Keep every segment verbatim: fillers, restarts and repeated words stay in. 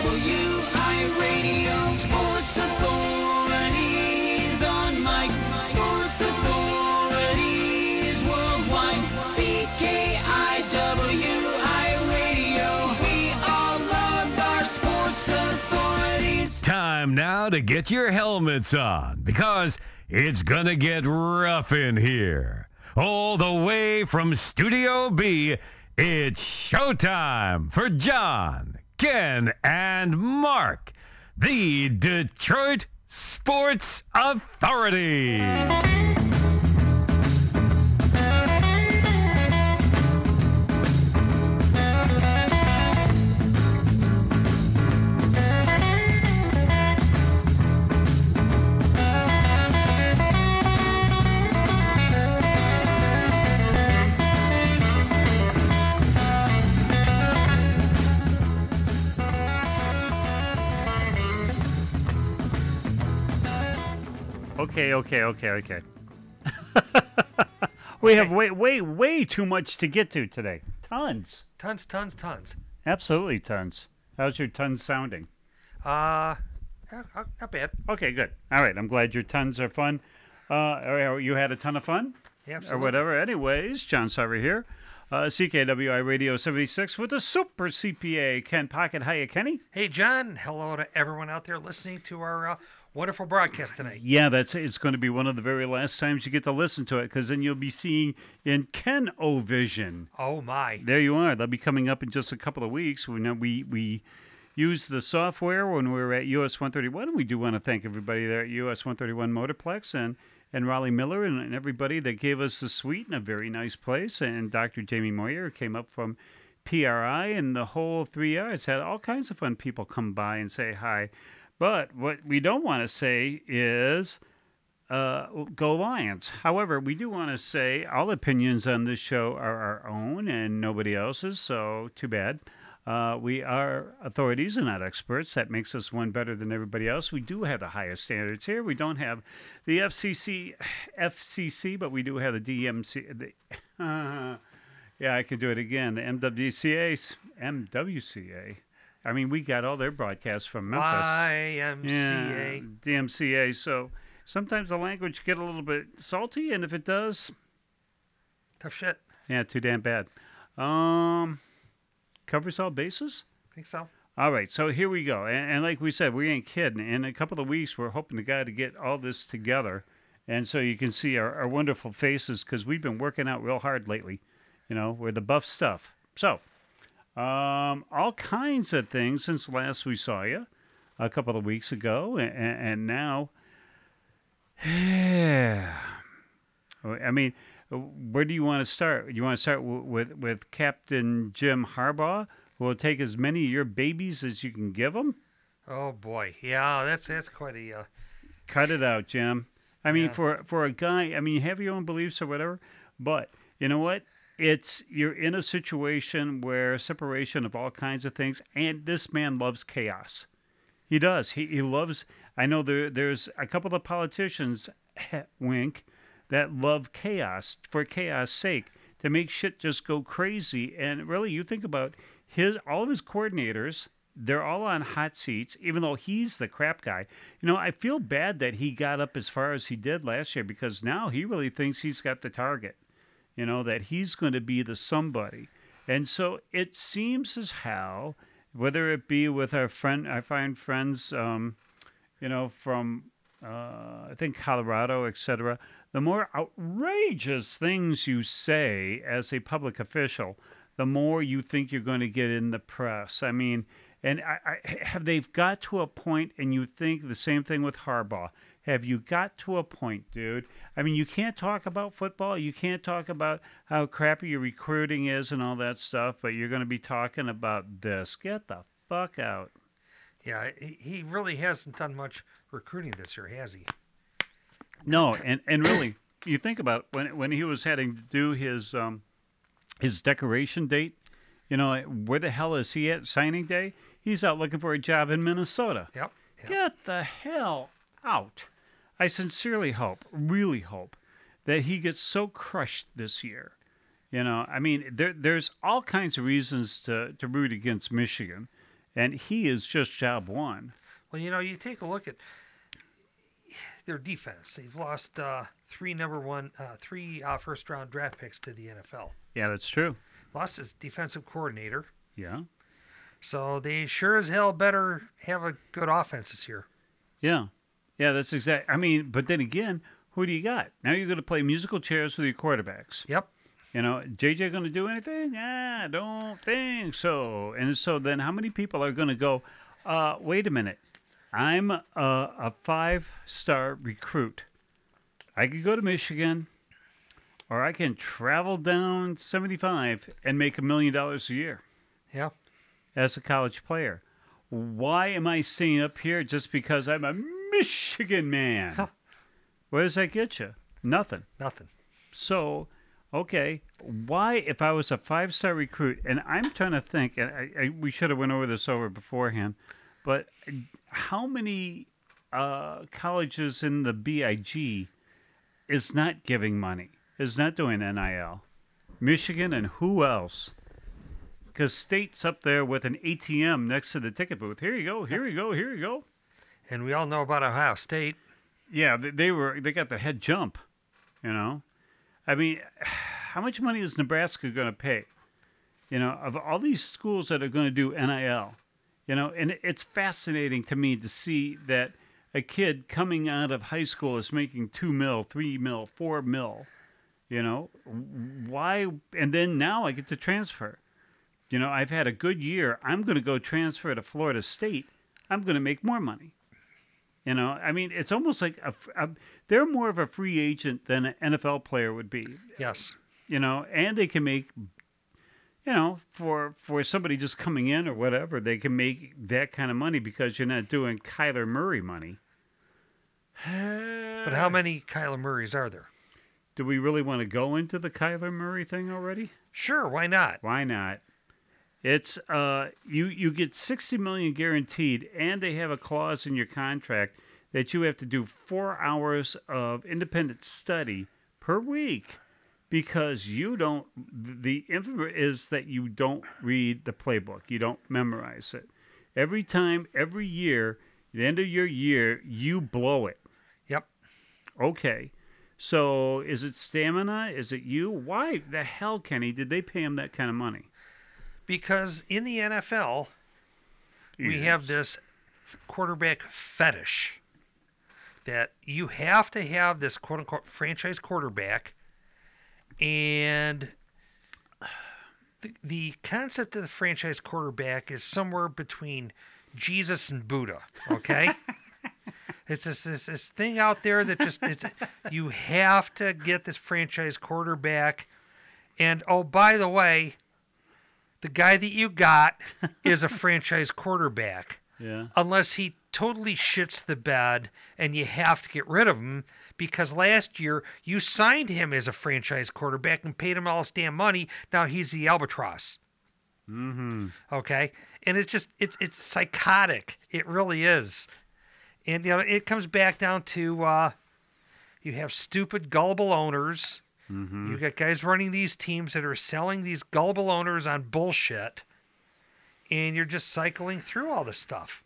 C K W I Radio Sports Authorities on mic. Sports Authorities worldwide. C K W I Radio. We all love our sports authorities. Time now to get your helmets on because it's gonna get rough in here. All the way from Studio B, it's showtime for John, Ken, and Mark, the Detroit Sports Authority. Okay, okay, okay, okay. we okay. have way, way, way too much to get to today. Tons. Tons, tons, tons. Absolutely tons. How's your tons sounding? Uh, not bad. Okay, good. All right, I'm glad your tons are fun. Uh, you had a ton of fun? Yeah, absolutely. Or whatever. Anyways, John Sarver here. Uh, C K W I Radio seventy-six with the super C P A, Ken Pocket. Hiya, Kenny. Hey, John. Hello to everyone out there listening to our... Uh, Wonderful broadcast tonight. Yeah, that's it's going to be one of the very last times you get to listen to it, because then you'll be seeing in Ken-O-Vision. Oh, my. There you are. They'll be coming up in just a couple of weeks. We know we, we used the software when we were at U S one thirty-one, and we do want to thank everybody there at U S one thirty-one Motorplex and, and Raleigh Miller and, and everybody that gave us the suite in a very nice place, and Doctor Jamie Moyer came up from P R I, and the whole three yards had all kinds of fun people come by and say hi. But what we don't want to say is uh, go Lions. However, we do want to say all opinions on this show are our own and nobody else's, so too bad. Uh, we are authorities and not experts. That makes us one better than everybody else. We do have the highest standards here. We don't have the F C C, F C C, but we do have the D M C. The, uh, yeah, I could do it again. The M W C A. M W C A. I mean, we got all their broadcasts from Memphis. Y M C A. Yeah, D M C A. So sometimes the language get a little bit salty, and if it does... Tough shit. Yeah, too damn bad. Um, covers all bases? I think so. All right, so here we go. And, and like we said, we ain't kidding. In a couple of weeks, we're hoping the guy to get all this together, and so you can see our, our wonderful faces, because we've been working out real hard lately. You know, we're the buff stuff. So... Um, all kinds of things since last we saw you a couple of weeks ago, and, and now, I mean, where do you want to start? You want to start w- with, with Captain Jim Harbaugh, who will take as many of your babies as you can give him? Oh, boy. Yeah, that's that's quite a... Uh... Cut it out, Jim. I mean, yeah. for, for a guy, I mean, you have your own beliefs or whatever, but you know what? It's you're in a situation where separation of all kinds of things, and this man loves chaos. He does. He he loves. I know there there's a couple of politicians, wink, that love chaos for chaos' sake, to make shit just go crazy. And really, you think about his all of his coordinators. They're all on hot seats, even though he's the crap guy. You know, I feel bad that he got up as far as he did last year, because now he really thinks he's got the target. You know, that he's going to be the somebody. And so it seems as how, whether it be with our friend, our fine friends, um, you know, from, uh, I think, Colorado, et cetera, the more outrageous things you say as a public official, the more you think you're going to get in the press. I mean, and I, I, have they got to a point, and you think the same thing with Harbaugh. Have you got to a point, dude? I mean, you can't talk about football. You can't talk about how crappy your recruiting is and all that stuff, but you're going to be talking about this. Get the fuck out. Yeah, he really hasn't done much recruiting this year, has he? No, and, and really, you think about it, when when he was having to do his um his decoration date, you know, where the hell is he at signing day? He's out looking for a job in Minnesota. Yep. yep. Get the hell out. I sincerely hope, really hope, that he gets so crushed this year. You know, I mean, there, there's all kinds of reasons to, to root against Michigan. and he is just job one. Well, you know, you take a look at their defense. They've lost uh, three number one, uh, three uh, first-round draft picks to the N F L. Yeah, that's true. Lost his defensive coordinator. Yeah. So they sure as hell better have a good offense this year. Yeah. Yeah, that's exact. I mean, but then again, who do you got? Now you're going to play musical chairs with your quarterbacks. Yep. You know, J J going to do anything? I don't think so. And so then how many people are going to go, uh, wait a minute, I'm a, a five-star recruit. I could go to Michigan, or I can travel down seventy-five and make a million dollars a year. Yeah. As a college player. Why am I staying up here just because I'm a Michigan man? Huh. Where does that get you? Nothing. Nothing. So, okay, why, if I was a five-star recruit, and I'm trying to think, and I, I, we should have went over this over beforehand, but how many uh, colleges in the B I G is not giving money, is not doing N I L? Michigan and who else? Because state's up there with an A T M next to the ticket booth. Here you go, here you go, here you go. And we all know about Ohio State. Yeah, they, they were they got the head jump, you know. I mean, how much money is Nebraska going to pay? You know, of all these schools that are going to do N I L, you know, and it's fascinating to me to see that a kid coming out of high school is making two mil, three mil, four mil, you know. Why? And then now I get to transfer. You know, I've had a good year. I'm going to go transfer to Florida State. I'm going to make more money. You know, I mean, it's almost like a, a, they're more of a free agent than an N F L player would be. Yes. You know, and they can make, you know, for for somebody just coming in or whatever, they can make that kind of money because you're not doing Kyler Murray money. But how many Kyler Murrays are there? Do we really want to go into the Kyler Murray thing already? Sure, why not? Why not? It's uh you, you get sixty million dollars guaranteed, and they have a clause in your contract that you have to do four hours of independent study per week because you don't. The info is that you don't read the playbook, you don't memorize it. Every time, every year, at the end of your year, you blow it. Yep. Okay. So is it stamina? Is it you? Why the hell, Kenny, did they pay him that kind of money? Because in the N F L, yes. we have this quarterback fetish that you have to have this quote-unquote franchise quarterback, and the, the concept of the franchise quarterback is somewhere between Jesus and Buddha, okay? It's this, this, this thing out there that just, it's, you have to get this franchise quarterback, and oh, by the way, the guy that you got is a franchise quarterback. Yeah. Unless he totally shits the bed and you have to get rid of him because last year you signed him as a franchise quarterback and paid him all his damn money. Now he's the albatross. Mm-hmm. Okay? And it's just, it's it's psychotic. It really is. And you know, it comes back down to uh, you have stupid, gullible owners. Mm-hmm. You got guys running these teams that are selling these gullible owners on bullshit, and you're just cycling through all this stuff.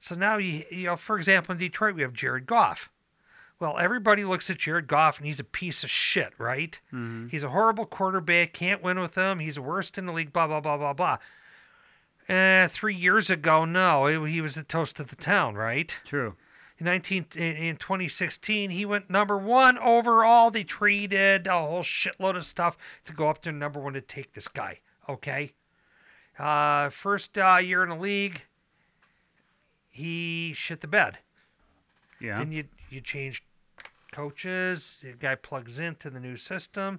So now, you, you know, for example, in Detroit, we have Jared Goff. Well, everybody looks at Jared Goff, and he's a piece of shit, right? Mm-hmm. He's a horrible quarterback, can't win with him, he's worst in the league, blah, blah, blah, blah, blah. Uh, three years ago, no, he was the toast of the town, right? True. nineteen in twenty sixteen, he went number one overall. They traded a whole shitload of stuff to go up to number one to take this guy. Okay, uh, first uh, year in the league, he shit the bed. Yeah. Then you you change coaches. The guy plugs into the new system,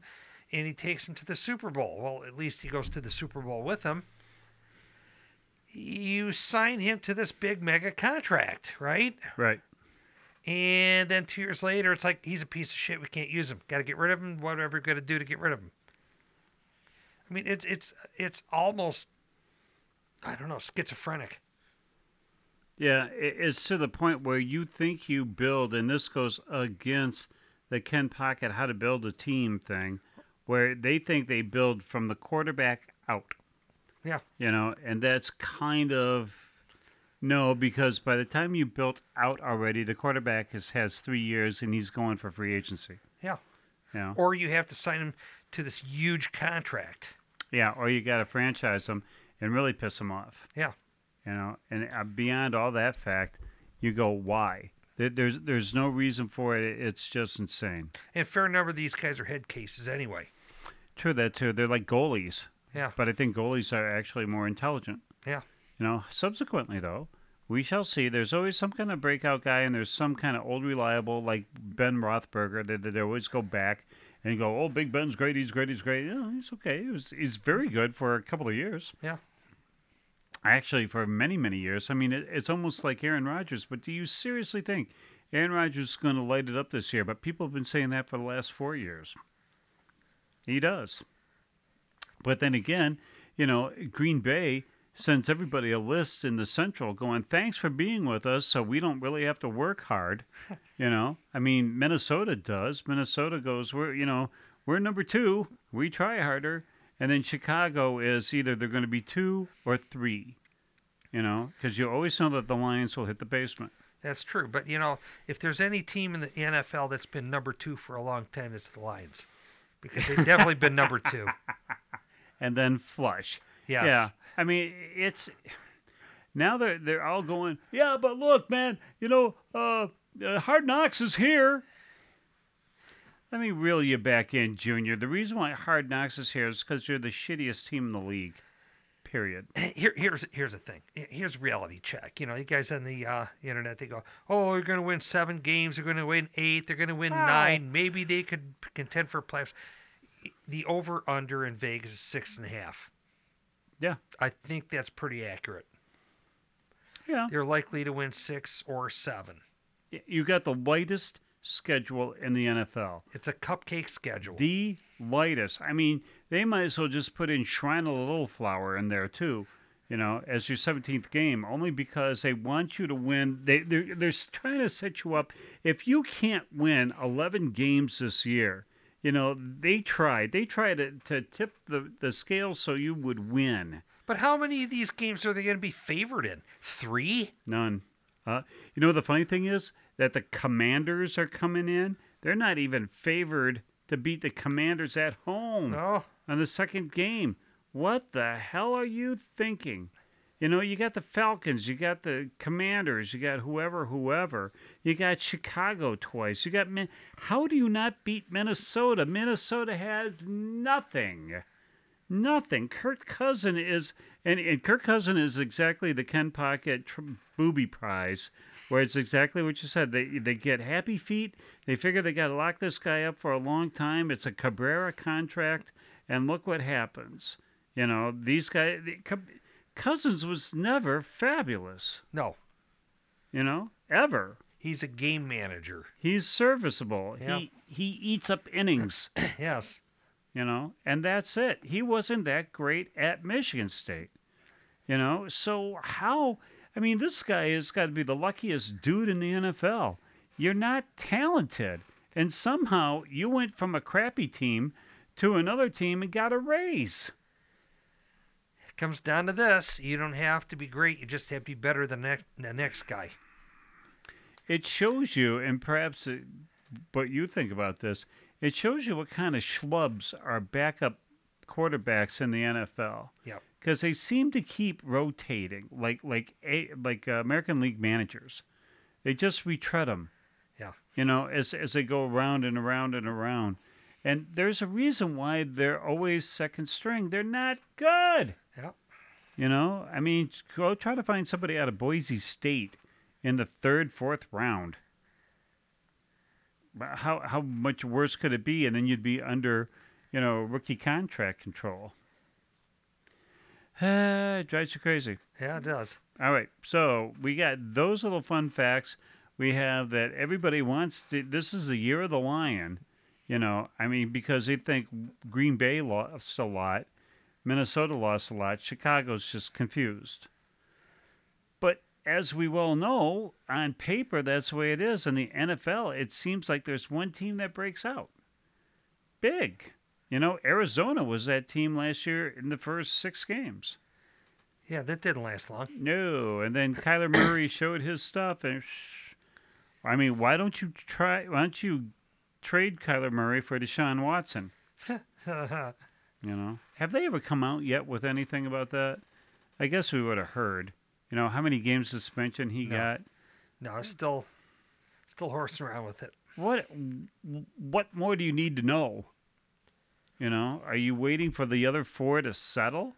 and he takes him to the Super Bowl. Well, at least he goes to the Super Bowl with him. You sign him to this big mega contract, right? Right. And then two years later, it's like, he's a piece of shit. We can't use him. Got to get rid of him. Whatever you're going to do to get rid of him. I mean, it's it's it's almost, I don't know, schizophrenic. Yeah, it's to the point where you think you build, and this goes against the Ken Pocket how to build a team thing, where they think they build from the quarterback out. Yeah. You know, and that's kind of no, because by the time you built out already, the quarterback has, has three years and he's going for free agency. Yeah. You know? Or you have to sign him to this huge contract. Yeah, or you got to franchise him and really piss him off. Yeah. You know, and beyond all that fact, you go, why? There's there's no reason for it. It's just insane. And a fair number of these guys are head cases anyway. True, that too. They're like goalies. Yeah. But I think goalies are actually more intelligent. Yeah. You know, subsequently, though, we shall see. There's always some kind of breakout guy, and there's some kind of old reliable, like Ben Roethlisberger, that they, they always go back and go, oh, Big Ben's great, he's great, he's great. Yeah, he's okay. He was, he's very good for a couple of years. Yeah. Actually, for many, many years. I mean, it, it's almost like Aaron Rodgers. But do you seriously think Aaron Rodgers is going to light it up this year? But people have been saying that for the last four years. He does. But then again, you know, Green Bay sends everybody a list in the Central going, thanks for being with us so we don't really have to work hard. You know, I mean, Minnesota does. Minnesota goes, we're, you know, we're number two. We try harder. And then Chicago is either they're going to be two or three, you know, because you always know that the Lions will hit the basement. That's true. But, you know, if there's any team in the N F L that's been number two for a long time, it's the Lions, because they've definitely been number two. And then flush. Yes. Yeah. I mean, it's now they're, they're all going, yeah, but look, man, you know, uh, uh, Hard Knocks is here. Let me reel you back in, Junior. The reason why Hard Knocks is here is because you're the shittiest team in the league, period. Here, here's here's the thing. Here's reality check. You know, you guys on the uh, internet, they go, oh, you're going to win seven games. They're going to win eight. They're going to win oh. nine. Maybe they could contend for playoffs. The over-under in Vegas is six and a half. Yeah. I think that's pretty accurate. Yeah. They're likely to win six or seven. You got the lightest schedule in the N F L. It's a cupcake schedule. The lightest. I mean, they might as well just put in Shrine of the Little Flower in there too, you know, as your seventeenth game, only because they want you to win. They, they're, they're trying to set you up. If you can't win eleven games this year, you know, they tried. They tried to, to tip the, the scale so you would win. But how many of these games are they going to be favored in? Three? None. Uh, you know, the funny thing is, that the Commanders are coming in. They're not even favored to beat the Commanders at home oh. on the second game. What the hell are you thinking? You know, you got the Falcons, you got the Commanders, you got whoever, whoever. You got Chicago twice. You got Min- How do you not beat Minnesota? Minnesota has nothing. Nothing. Kirk Cousin is, and, and Kirk Cousin is exactly the Ken Pocket tr- booby prize. Where it's exactly what you said. They they get happy feet. They figure they got to lock this guy up for a long time. It's a Cabrera contract, and look what happens. You know, these guys... They, Cousins was never fabulous. No. You know? Ever. He's a game manager. He's serviceable. Yeah. He, he eats up innings. Yes. You know? And that's it. He wasn't that great at Michigan State. You know? So how... I mean, this guy has got to be the luckiest dude in the N F L. You're not talented. And somehow you went from a crappy team to another team and got a raise. It comes down to this. You don't have to be great. You just have to be better than ne- the next guy. It shows you, and perhaps it, what you think about this, it shows you what kind of schlubs are backup quarterbacks in the N F L. Yep. Because they seem to keep rotating, like like a, like uh, American League managers. They just retread them, yeah. You know, as as they go around and around and around. And there's a reason why they're always second string. They're not good. Yeah. You know, I mean, go try to find somebody out of Boise State in the third, fourth round. How how much worse could it be? And then you'd be under, you know, rookie contract control. Uh, it drives you crazy. Yeah, it does. All right, so we got those little fun facts. We have that everybody wants to, this is the year of the Lion, you know, I mean, because they think Green Bay lost a lot, Minnesota lost a lot, Chicago's just confused. But as we well know, on paper, that's the way it is. In the N F L, it seems like there's one team that breaks out big. You know, Arizona was that team last year in the first six games. Yeah, that didn't last long. No, and then Kyler Murray showed his stuff, and sh- I mean, why don't you try? Why don't you trade Kyler Murray for Deshaun Watson? you know, have they ever come out yet with anything about that? I guess we would have heard. You know, how many games suspension he no. got? No, still, still horsing around with it. What? What more do you need to know? You know, are you waiting for the other four to settle?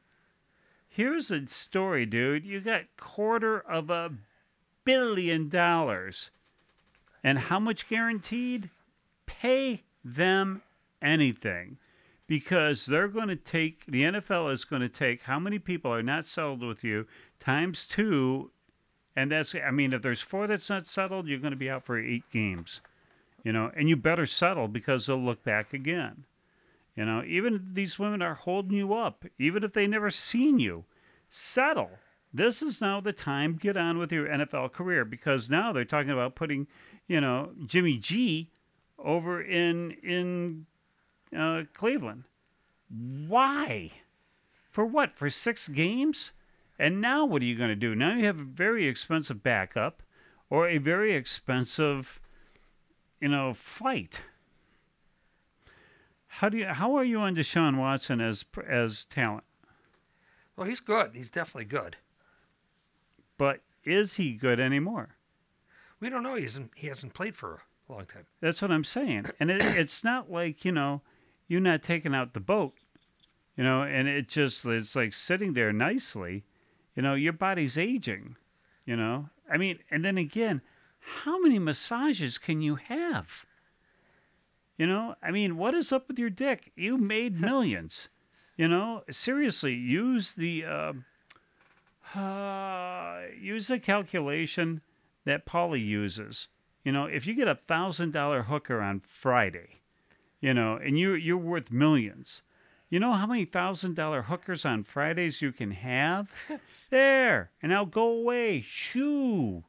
Here's a story, dude. You got quarter of a billion dollars. And how much guaranteed? Pay them anything. Because they're going to take, the N F L is going to take how many people are not settled with you times two. And that's, I mean, if there's four that's not settled, you're going to be out for eight games. You know, and you better settle because they'll look back again. You know, even these women are holding you up, even if they never seen you. Settle. This is now the time. Get on with your N F L career, because now they're talking about putting, you know, Jimmy G over in in uh, Cleveland. Why? For what? For six games? And now what are you going to do? Now you have a very expensive backup or a very expensive, you know, fight. How do you? How are you on Deshaun Watson as as talent? Well, he's good. He's definitely good. But is he good anymore? We don't know. He hasn't. He hasn't played for a long time. That's what I'm saying. And it, it's not like, you know, you're not taking out the boat, you know. And it just it's like sitting there nicely, you know. Your body's aging, you know. I mean, and then again, how many massages can you have? You know, I mean, what is up with your dick? You made millions. You know, seriously, use the uh, uh, use the calculation that Paulie uses. You know, if you get a thousand dollar hooker on Friday, you know, and you you're worth millions. You know how many thousand dollar hookers on Fridays you can have? There, and I'll go away. Shoo,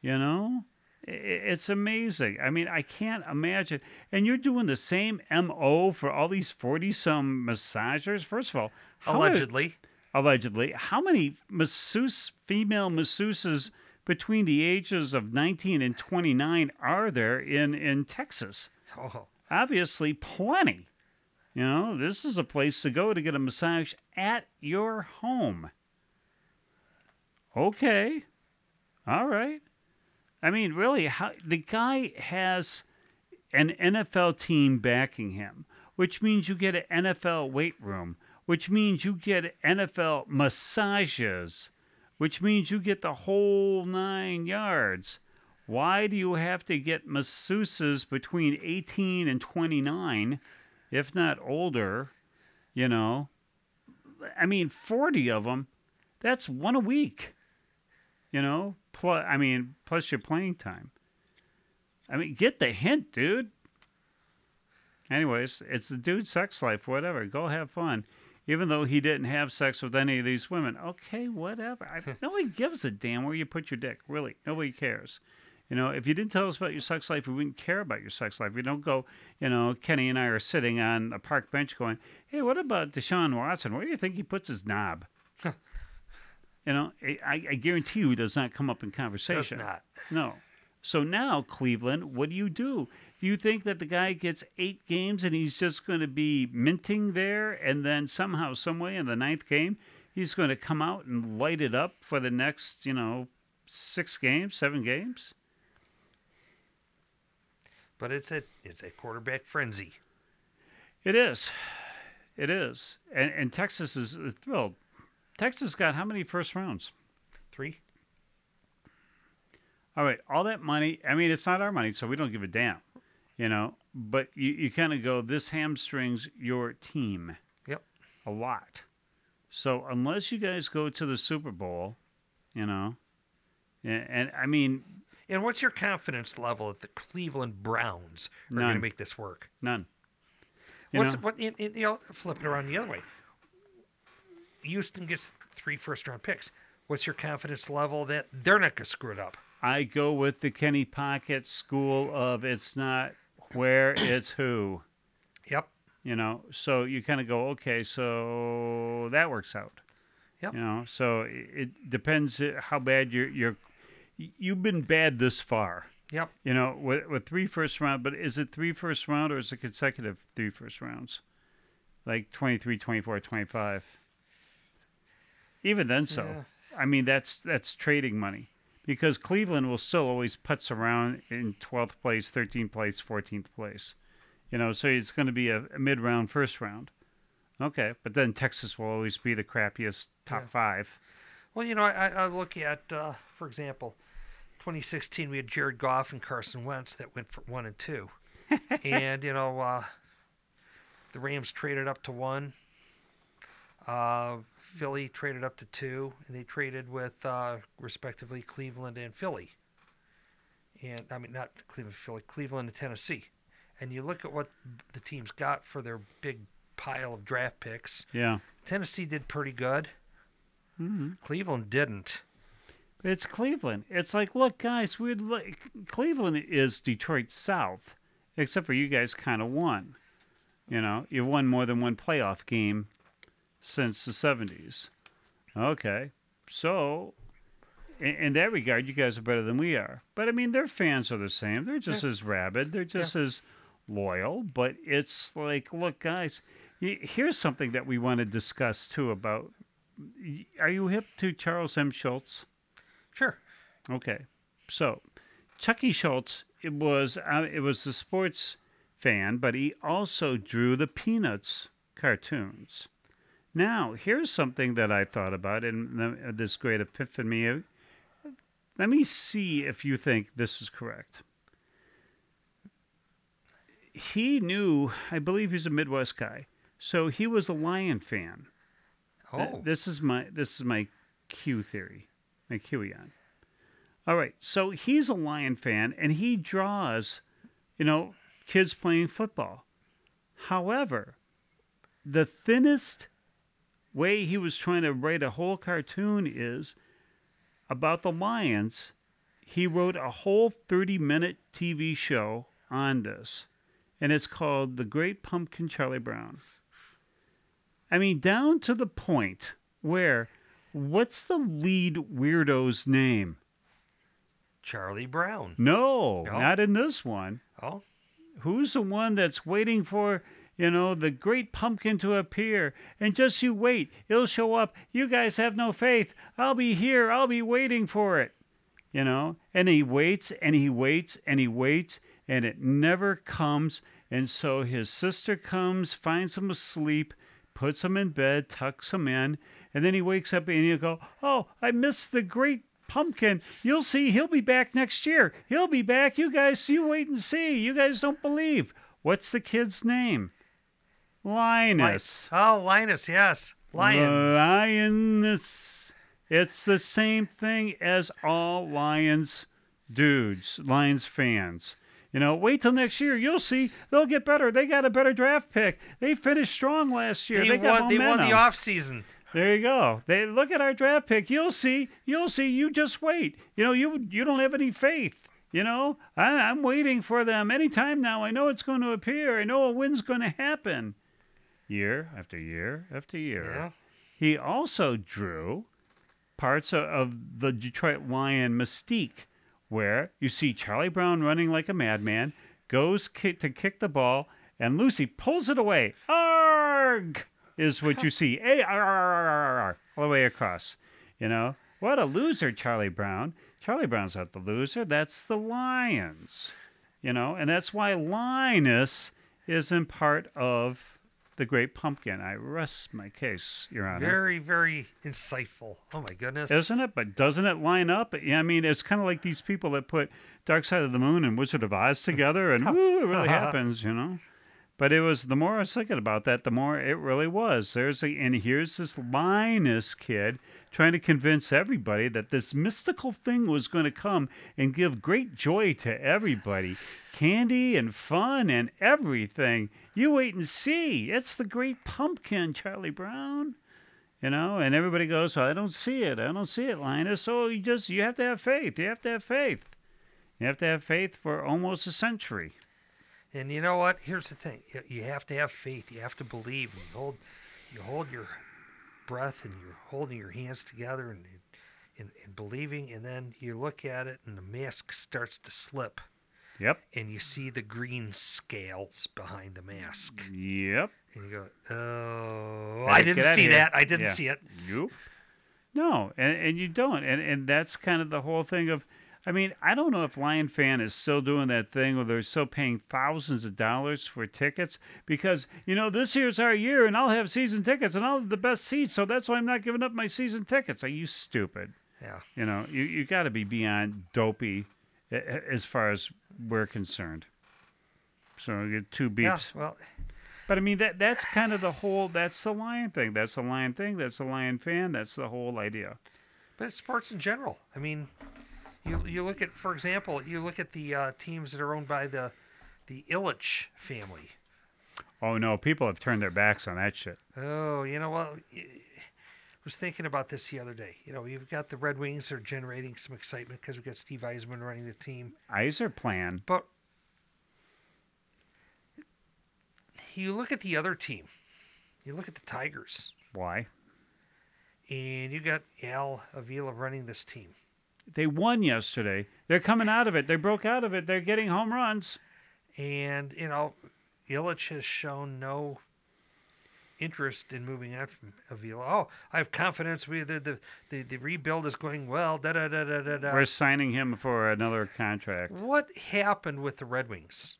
you know. It's amazing. I mean, I can't imagine. And you're doing the same M O for all these forty-some massagers? First of all, allegedly. Many, allegedly. How many masseuse, female masseuses between the ages of nineteen and twenty-nine are there in, in Texas? Oh. Obviously, plenty. You know, this is a place to go to get a massage at your home. Okay. All right. I mean, really, how, the guy has an N F L team backing him, which means you get an N F L weight room, which means you get N F L massages, which means you get the whole nine yards. Why do you have to get masseuses between eighteen and twenty-nine, if not older, you know? I mean, forty of them, that's one a week, you know? Plus, I mean, plus your playing time. I mean, get the hint, dude. Anyways, it's the dude's sex life, whatever. Go have fun. Even though he didn't have sex with any of these women. Okay, whatever. I, nobody gives a damn where you put your dick, really. Nobody cares. You know, if you didn't tell us about your sex life, we wouldn't care about your sex life. We don't go, you know, Kenny and I are sitting on a park bench going, hey, what about Deshaun Watson? Where do you think he puts his knob? You know, I, I guarantee you he does not come up in conversation. Does not. No. So now, Cleveland, what do you do? Do you think that the guy gets eight games and he's just going to be minting there, and then somehow, someway in the ninth game, he's going to come out and light it up for the next, you know, six games, seven games? But it's a, it's a quarterback frenzy. It is. It is. And, and Texas is thrilled. Texas got how many first rounds? Three. All right, all that money, I mean, it's not our money, so we don't give a damn, you know, but you, you kind of go, this hamstrings your team. Yep. A lot. So unless you guys go to the Super Bowl, you know, and, and I mean. And what's your confidence level that the Cleveland Browns are going to make this work? None. You what's know? What, and, and, you know, flip it around the other way. Houston gets three first-round picks. What's your confidence level that they're not going to screw it up? I go with the Kenny Pocket school of it's not where, it's who. Yep. You know, so you kind of go, okay, so that works out. Yep. You know, so it depends how bad you're, you're you've been bad this far. Yep. You know, with, with three first round, but is it three first round or is it consecutive three first rounds? Like twenty-three, twenty-four, twenty-five. Even then so. Yeah. I mean, that's that's trading money. Because Cleveland will still always putz around in twelfth place, thirteenth place, fourteenth place. You know, so it's going to be a, a mid-round, first round. Okay, but then Texas will always be the crappiest top yeah. five. Well, you know, I, I look at, uh, for example, twenty sixteen we had Jared Goff and Carson Wentz that went for one and two. And, you know, uh, the Rams traded up to one. Uh, Philly traded up to two, and they traded with, uh, respectively, Cleveland and Philly. And, I mean, not Cleveland, Philly, Cleveland and Tennessee. And you look at what the teams got for their big pile of draft picks. Yeah. Tennessee did pretty good. Mm-hmm. Cleveland didn't. It's Cleveland. It's like, look, guys, we'd like, Cleveland is Detroit South, except for you guys kind of won. You know, you won more than one playoff game since the seventies. Okay. So, in, in that regard, you guys are better than we are. But, I mean, their fans are the same. They're just yeah. as rabid. They're just yeah. as loyal. But it's like, look, guys, here's something that we want to discuss, too, about. Are you hip to Charles M. Schultz? Sure. Okay. So, Chuck E. Schultz, it was, uh, it was the sports fan, but he also drew the Peanuts cartoons. Now, here's something that I thought about in the, this great epiphany. Let me see if you think this is correct. He knew, I believe he's a Midwest guy, so he was a Lion fan. Oh. Th- this is my this is my Q theory, my Q-ion. All right, so he's a Lion fan, and he draws, you know, kids playing football. However, the thinnest way he was trying to write a whole cartoon is about the Lions. He wrote a whole thirty-minute T V show on this, and it's called The Great Pumpkin Charlie Brown. I mean, down to the point where, what's the lead weirdo's name? Charlie Brown. No, no. Not in this one. Oh. Who's the one that's waiting for, you know, the great pumpkin to appear? And just you wait. It'll show up. You guys have no faith. I'll be here. I'll be waiting for it. You know? And he waits, and he waits, and he waits, and it never comes. And so his sister comes, finds him asleep, puts him in bed, tucks him in, and then he wakes up and he'll go, oh, I missed the great pumpkin. You'll see. He'll be back next year. He'll be back. You guys, you wait and see. You guys don't believe. What's the kid's name? Linus. Oh, Linus, yes. Lions. Linus. It's the same thing as all Lions dudes, Lions fans. You know, wait till next year. You'll see. They'll get better. They got a better draft pick. They finished strong last year. They, they got won, momentum. They won the offseason. There you go. They look at our draft pick. You'll see. You'll see. You just wait. You know, you you don't have any faith. You know, I, I'm waiting for them anytime now. I know it's going to appear. I know a win's going to happen. Year after year after year. Yeah. He also drew parts of, of the Detroit Lion mystique where you see Charlie Brown running like a madman, goes kick, to kick the ball, and Lucy pulls it away. Arg! Is what you see. A-R-R-R-R-R-R. All the way across. You know? What a loser, Charlie Brown. Charlie Brown's not the loser. That's the Lions. You know? And that's why Linus isn't part of The Great Pumpkin. I rest my case, Your Honor. Very, very insightful. Oh, my goodness. Isn't it? But doesn't it line up? I mean, it's kind of like these people that put Dark Side of the Moon and Wizard of Oz together, and woo, it really happens, you know? But it was, the more I was thinking about that, the more it really was. There's a, and here's this Linus kid trying to convince everybody that this mystical thing was going to come and give great joy to everybody. Candy and fun and everything. You wait and see. It's the great pumpkin, Charlie Brown. You know, and everybody goes, well, I don't see it. I don't see it, Linus. Oh, you just, you have to have faith. You have to have faith. You have to have faith for almost a century. And you know what? Here's the thing. You have to have faith. You have to believe. You hold, you hold your breath and you're holding your hands together and, and, and believing, and then you look at it and the mask starts to slip. Yep. And you see the green scales behind the mask. Yep. And you go, oh, I didn't see that. I didn't yeah. see it. Nope. No, and, and you don't. And, and that's kind of the whole thing of, I mean, I don't know if Lion Fan is still doing that thing where they're still paying thousands of dollars for tickets because, you know, this year's our year and I'll have season tickets and I'll have the best seats, so that's why I'm not giving up my season tickets. Are you stupid? Yeah. You know, you, you got to be beyond dopey as far as we're concerned. So you get two beeps. Yeah, well. But, I mean, that that's kind of the whole, that's the Lion thing. That's the Lion thing. That's the Lion Fan. That's the whole idea. But it's sports in general. I mean... You you look at, for example, you look at the uh, teams that are owned by the the Ilitch family. Oh, no. People have turned their backs on that shit. Oh, you know what? Well, I was thinking about this the other day. You know, you've got the Red Wings that are generating some excitement because we've got Steve Yzerman running the team. Yzerplan. But you look at the other team. You look at the Tigers. Why? And you got Al Avila running this team. They won yesterday. They're coming out of it. They broke out of it. They're getting home runs. And, you know, Ilitch has shown no interest in moving out from Avila. Oh, I have confidence. We the the, the, the rebuild is going well. Da, da, da, da, da, da. We're signing him for another contract. What happened with the Red Wings?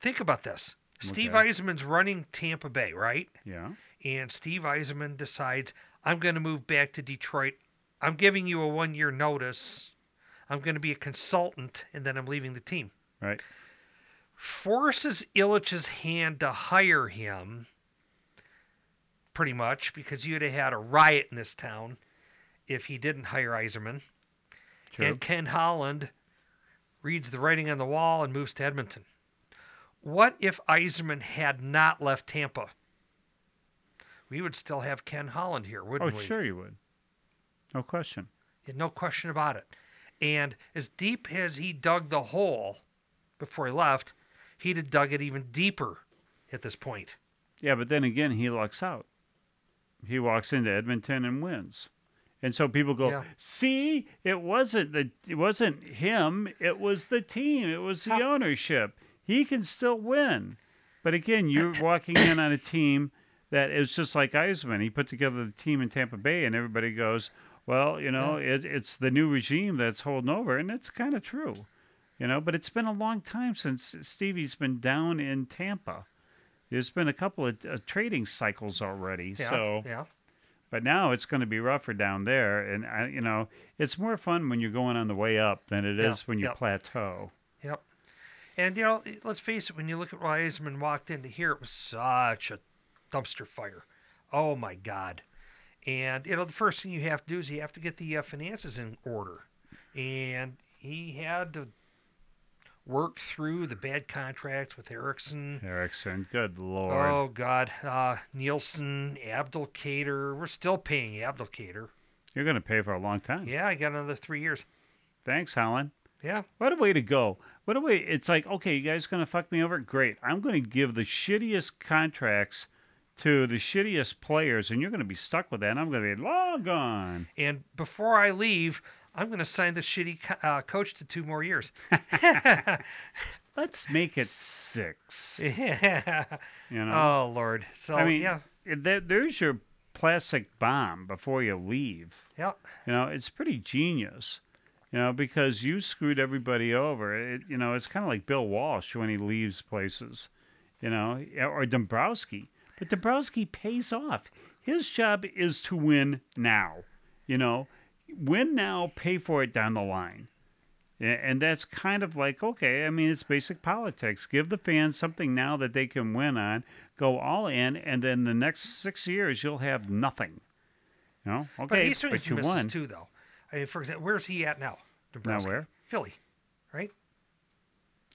Think about this. Okay. Steve Yzerman's running Tampa Bay, right? Yeah. And Steve Yzerman decides, I'm going to move back to Detroit. I'm giving you a one-year notice. I'm going to be a consultant, and then I'm leaving the team. Right. Forces Ilitch's hand to hire him, pretty much, because you'd have had a riot in this town if he didn't hire Yzerman. True. And Ken Holland reads the writing on the wall and moves to Edmonton. What if Yzerman had not left Tampa? We would still have Ken Holland here, wouldn't oh, we? Oh, sure you would. No question. No question about it. And as deep as he dug the hole before he left, he'd have dug it even deeper at this point. Yeah, but then again, he lucks out. He walks into Edmonton and wins. And so people go, yeah. see, it wasn't the, it wasn't him. It was the team. It was the How? ownership. He can still win. But again, you're walking in on a team that is just like Yzerman. He put together the team in Tampa Bay, and everybody goes, well, you know, it, it's the new regime that's holding over, and it's kind of true, you know. But it's been a long time since Stevie's been down in Tampa. There's been a couple of uh, trading cycles already. Yeah, so, yeah. But now it's going to be rougher down there, and, I, you know, it's more fun when you're going on the way up than it yeah, is when you yep. plateau. Yep. And, you know, let's face it, when you look at why Yzerman walked into here, it was such a dumpster fire. Oh, my God. And, you know, the first thing you have to do is you have to get the uh, finances in order. And he had to work through the bad contracts with Erickson. Erickson, good Lord. Oh, God. Uh, Nielsen, Abdelkader. We're still paying Abdelkader. You're going to pay for a long time. Yeah, I got another three years. Thanks, Holland. Yeah. What a way to go. What a way. It's like, okay, you guys going to fuck me over? Great. I'm going to give the shittiest contracts to the shittiest players, and you're going to be stuck with that, and I'm going to be long gone. And before I leave, I'm going to sign the shitty co- uh, coach to two more years. Let's make it six. Yeah. You know? Oh, Lord. So, I mean, yeah. Th- there's your plastic bomb before you leave. Yeah. You know, it's pretty genius, you know, because you screwed everybody over. It, you know, it's kind of like Bill Walsh when he leaves places, you know, or Dombrowski. But Dombrowski pays off. His job is to win now. You know, win now, pay for it down the line. And that's kind of like, okay, I mean, it's basic politics. Give the fans something now that they can win on. Go all in, and then the next six years you'll have nothing. You know? Okay, but he's doing some misses too, though. I mean, for example, where's he at now? Dombrowski. Now where? Philly, right?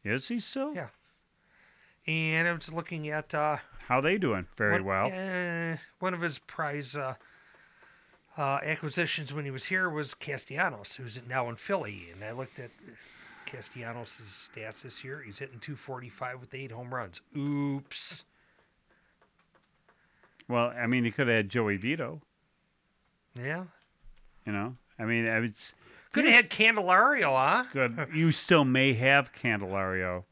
Is he still? Yeah. And I was looking at... Uh, How they doing? Very one, well. Uh, one of his prize uh, uh, acquisitions when he was here was Castellanos, who's now in Philly. And I looked at Castellanos' stats this year. He's hitting two forty-five with eight home runs. Oops. Well, I mean, he could have had Joey Vito. Yeah. You know? I mean, it's... Could have had Candelario, huh? Good. You still may have Candelario,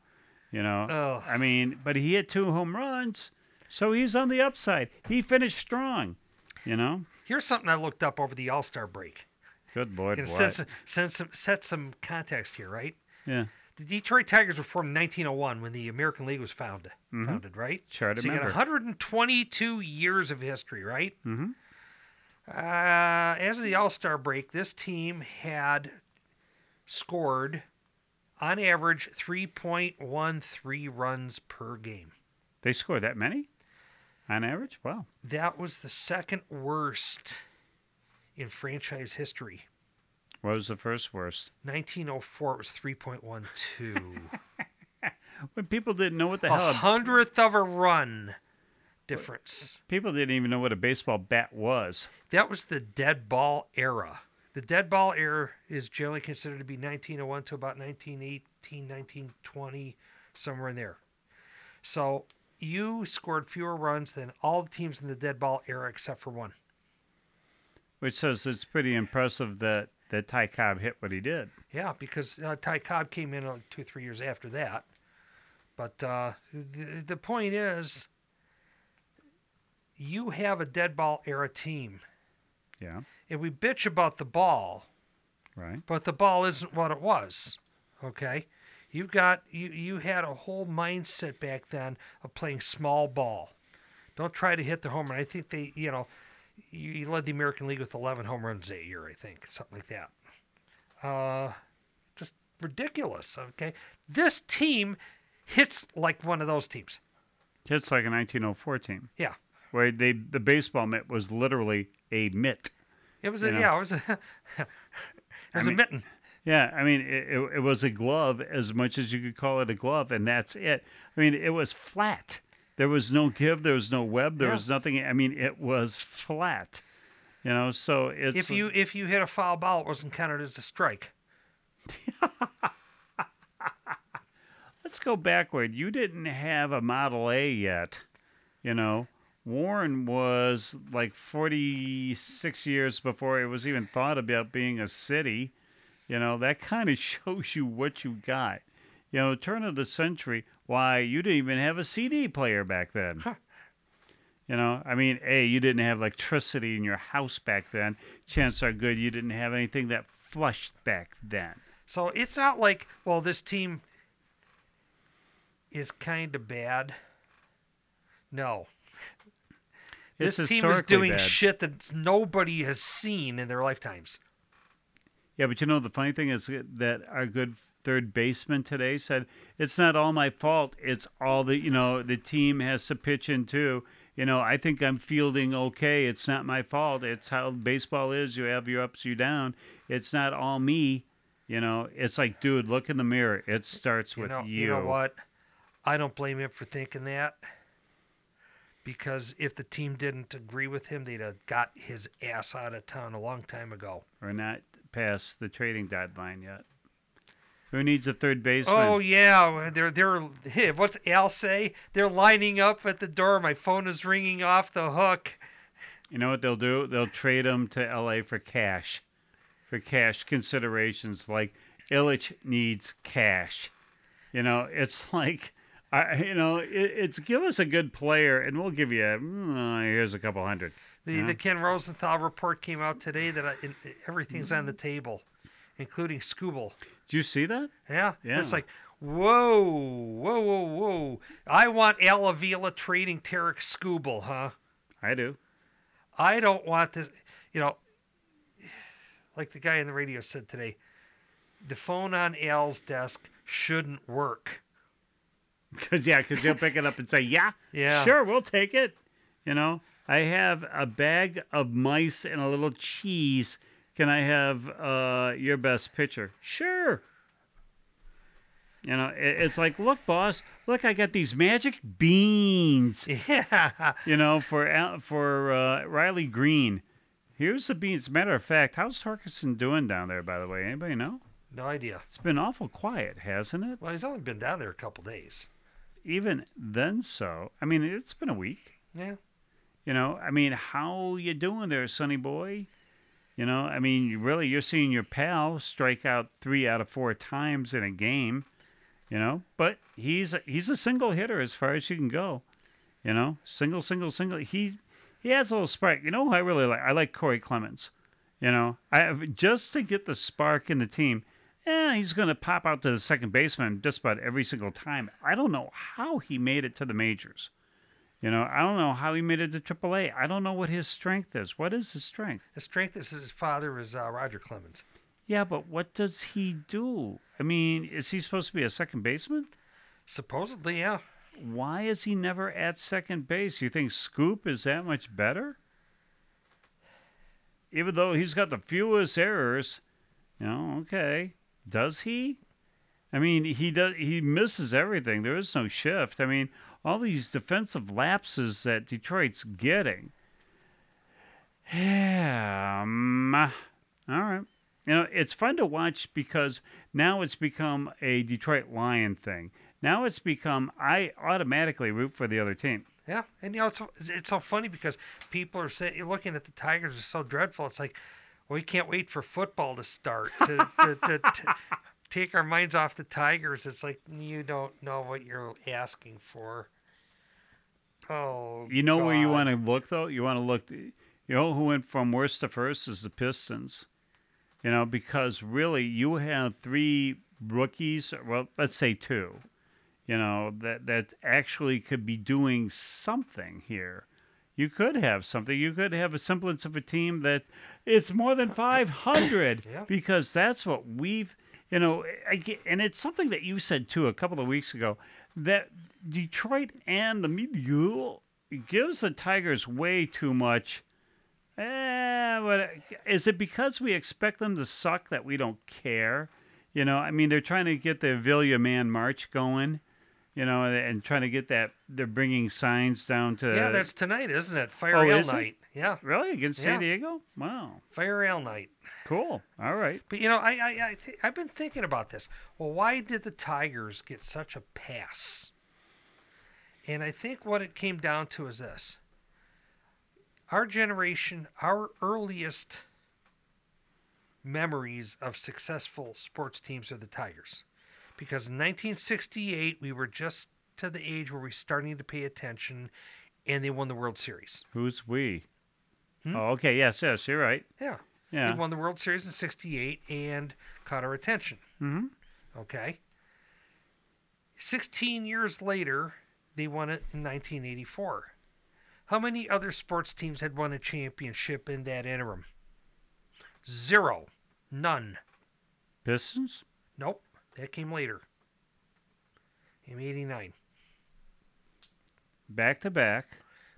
you know? Oh. I mean, but he hit two home runs, so he's on the upside. He finished strong, you know? Here's something I looked up over the All-Star break. Good boy, boy. Set some, set some, set some context here, right? Yeah. The Detroit Tigers were formed in nineteen oh one when the American League was founded, mm-hmm. founded right? Sure to so remember. You got one hundred twenty-two years of history, right? Mm-hmm. Uh, as of the All-Star break, this team had scored, on average, three point one three runs per game. They scored that many? On average? Wow. That was the second worst in franchise history. What was the first worst? nineteen oh four, it was three point one two. When people didn't know what the a hell... A hundredth of a run difference. People didn't even know what a baseball bat was. That was the dead ball era. The dead ball era is generally considered to be nineteen oh one to about nineteen eighteen, nineteen twenty, somewhere in there. So you scored fewer runs than all the teams in the dead ball era except for one. Which says it's pretty impressive that that Ty Cobb hit what he did. Yeah, because uh, Ty Cobb came in on two, three years after that. But uh, the, the point is, you have a dead ball era team. Yeah. And we bitch about the ball. Right. But the ball isn't what it was. Okay? You've got, you, you had a whole mindset back then of playing small ball. Don't try to hit the home run. I think they, you know, you led the American League with eleven home runs that year, I think, something like that. Uh, just ridiculous, okay? This team hits like one of those teams. Hits like a nineteen oh four team. Yeah. Where they the baseball mitt was literally a mitt. It was a, know? yeah, it was a, it was I mean, a mitten. Yeah, I mean, it, it, it was a glove as much as you could call it a glove, and that's it. I mean, it was flat. There was no give. There was no web. There yeah. was nothing. I mean, it was flat. You know, so it's... If you if you hit a foul ball, it wasn't counted as a strike. Let's go backward. You didn't have a Model A yet. You know, Warren was like forty-six years before it was even thought about being a city. You know, that kind of shows you what you got. You know, turn of the century... Why, you didn't even have a C D player back then. Huh. You know, I mean, A, you didn't have electricity in your house back then. Chances are good you didn't have anything that flushed back then. So it's not like, well, this team is kind of bad. No. This team is doing bad. Shit that nobody has seen in their lifetimes. Yeah, but you know, the funny thing is that our good third baseman today said, it's not all my fault. It's all the, you know, the team has to pitch in too. You know, I think I'm fielding okay. It's not my fault. It's how baseball is. You have your ups, you down. It's not all me. You know, it's like, dude, look in the mirror. It starts with you. Know, you. you know what? I don't blame him for thinking that, because if the team didn't agree with him, they'd have got his ass out of town a long time ago. Or not past the trading deadline yet. Who needs a third baseman? Oh yeah, they're they're. Hey, what's Al say? They're lining up at the door. My phone is ringing off the hook. You know what they'll do? They'll trade him to L A for cash, for cash considerations. Like Illich needs cash. You know, it's like, I, you know, it, it's give us a good player and we'll give you a, mm, here's a couple hundred. The huh? the Ken Rosenthal report came out today that I, everything's on the table, including Skubal. Did you see that? Yeah. yeah. It's like, whoa, whoa, whoa, whoa. I want Al Avila trading Tarik Skubal, huh? I do. I don't want this. You know, like the guy on the radio said today, the phone on Al's desk shouldn't work. Cause, yeah, because they'll pick it up and say, yeah, yeah, sure, we'll take it. You know, I have a bag of mice and a little cheese. Can I have uh, your best pitcher? Sure. You know, it, it's like, look, boss, look, I got these magic beans. Yeah. You know, for for uh, Riley Green. Here's the beans. Matter of fact, how's Torkelson doing down there, by the way? Anybody know? No idea. It's been awful quiet, hasn't it? Well, he's only been down there a couple days. Even then so. I mean, it's been a week. Yeah. You know, I mean, how you doing there, sonny boy? You know, I mean, you really, you're seeing your pal strike out three out of four times in a game, you know. But he's a, he's a single hitter as far as you can go, you know. Single, single, single. He he has a little spark. You know who I really like? I like Corey Clemens, you know. I just to get the spark in the team. Yeah, he's going to pop out to the second baseman just about every single time. I don't know how he made it to the majors. You know, I don't know how he made it to Triple A. I don't know what his strength is. What is his strength? His strength is his father is uh, Roger Clemens. Yeah, but what does he do? I mean, is he supposed to be a second baseman? Supposedly, yeah. Why is he never at second base? You think Scoop is that much better? Even though he's got the fewest errors, you know, okay. Does he? I mean, he does. He misses everything. There is no shift. I mean, all these defensive lapses that Detroit's getting. Yeah. Um, all right. You know, it's fun to watch because now it's become a Detroit Lion thing. Now it's become, I automatically root for the other team. Yeah. And, you know, it's so, it's so funny because people are say, looking at the Tigers are so dreadful. It's like, well, we can't wait for football to start, to, to, to, to take our minds off the Tigers. It's like, you don't know what you're asking for. Oh, you know God. Where you want to look, though? You want to look, you know who went from worst to first is the Pistons. You know, because really you have three rookies, well, let's say two, you know, that, that actually could be doing something here. You could have something. You could have a semblance of a team that it's more than five hundred yeah. because that's what we've, you know, I get, and it's something that you said, too, a couple of weeks ago, that Detroit and the media gives the Tigers way too much. Eh, but is it because we expect them to suck that we don't care? You know, I mean, they're trying to get the Avila Man March going. You know, and, and trying to get that, they're bringing signs down to... Yeah, that's tonight, isn't it? Fire oh, Ale is Night. It? Yeah. Really? Against San yeah. Diego? Wow. Fire Ale Night. Cool. All right. But, you know, I, I, I th- I've been thinking about this. Well, why did the Tigers get such a pass? And I think what it came down to is this. Our generation, our earliest memories of successful sports teams are the Tigers. Because in nineteen sixty-eight, we were just to the age where we were starting to pay attention, and they won the World Series. Who's we? Hmm? Oh, okay. Yes, yes, you're right. Yeah. yeah. They won the World Series in sixty-eight and caught our attention. Mm-hmm. Okay. sixteen years later, they won it in nineteen eighty-four. How many other sports teams had won a championship in that interim? Zero. None. Pistons? Nope. That came later. In eighty-nine. Back to back.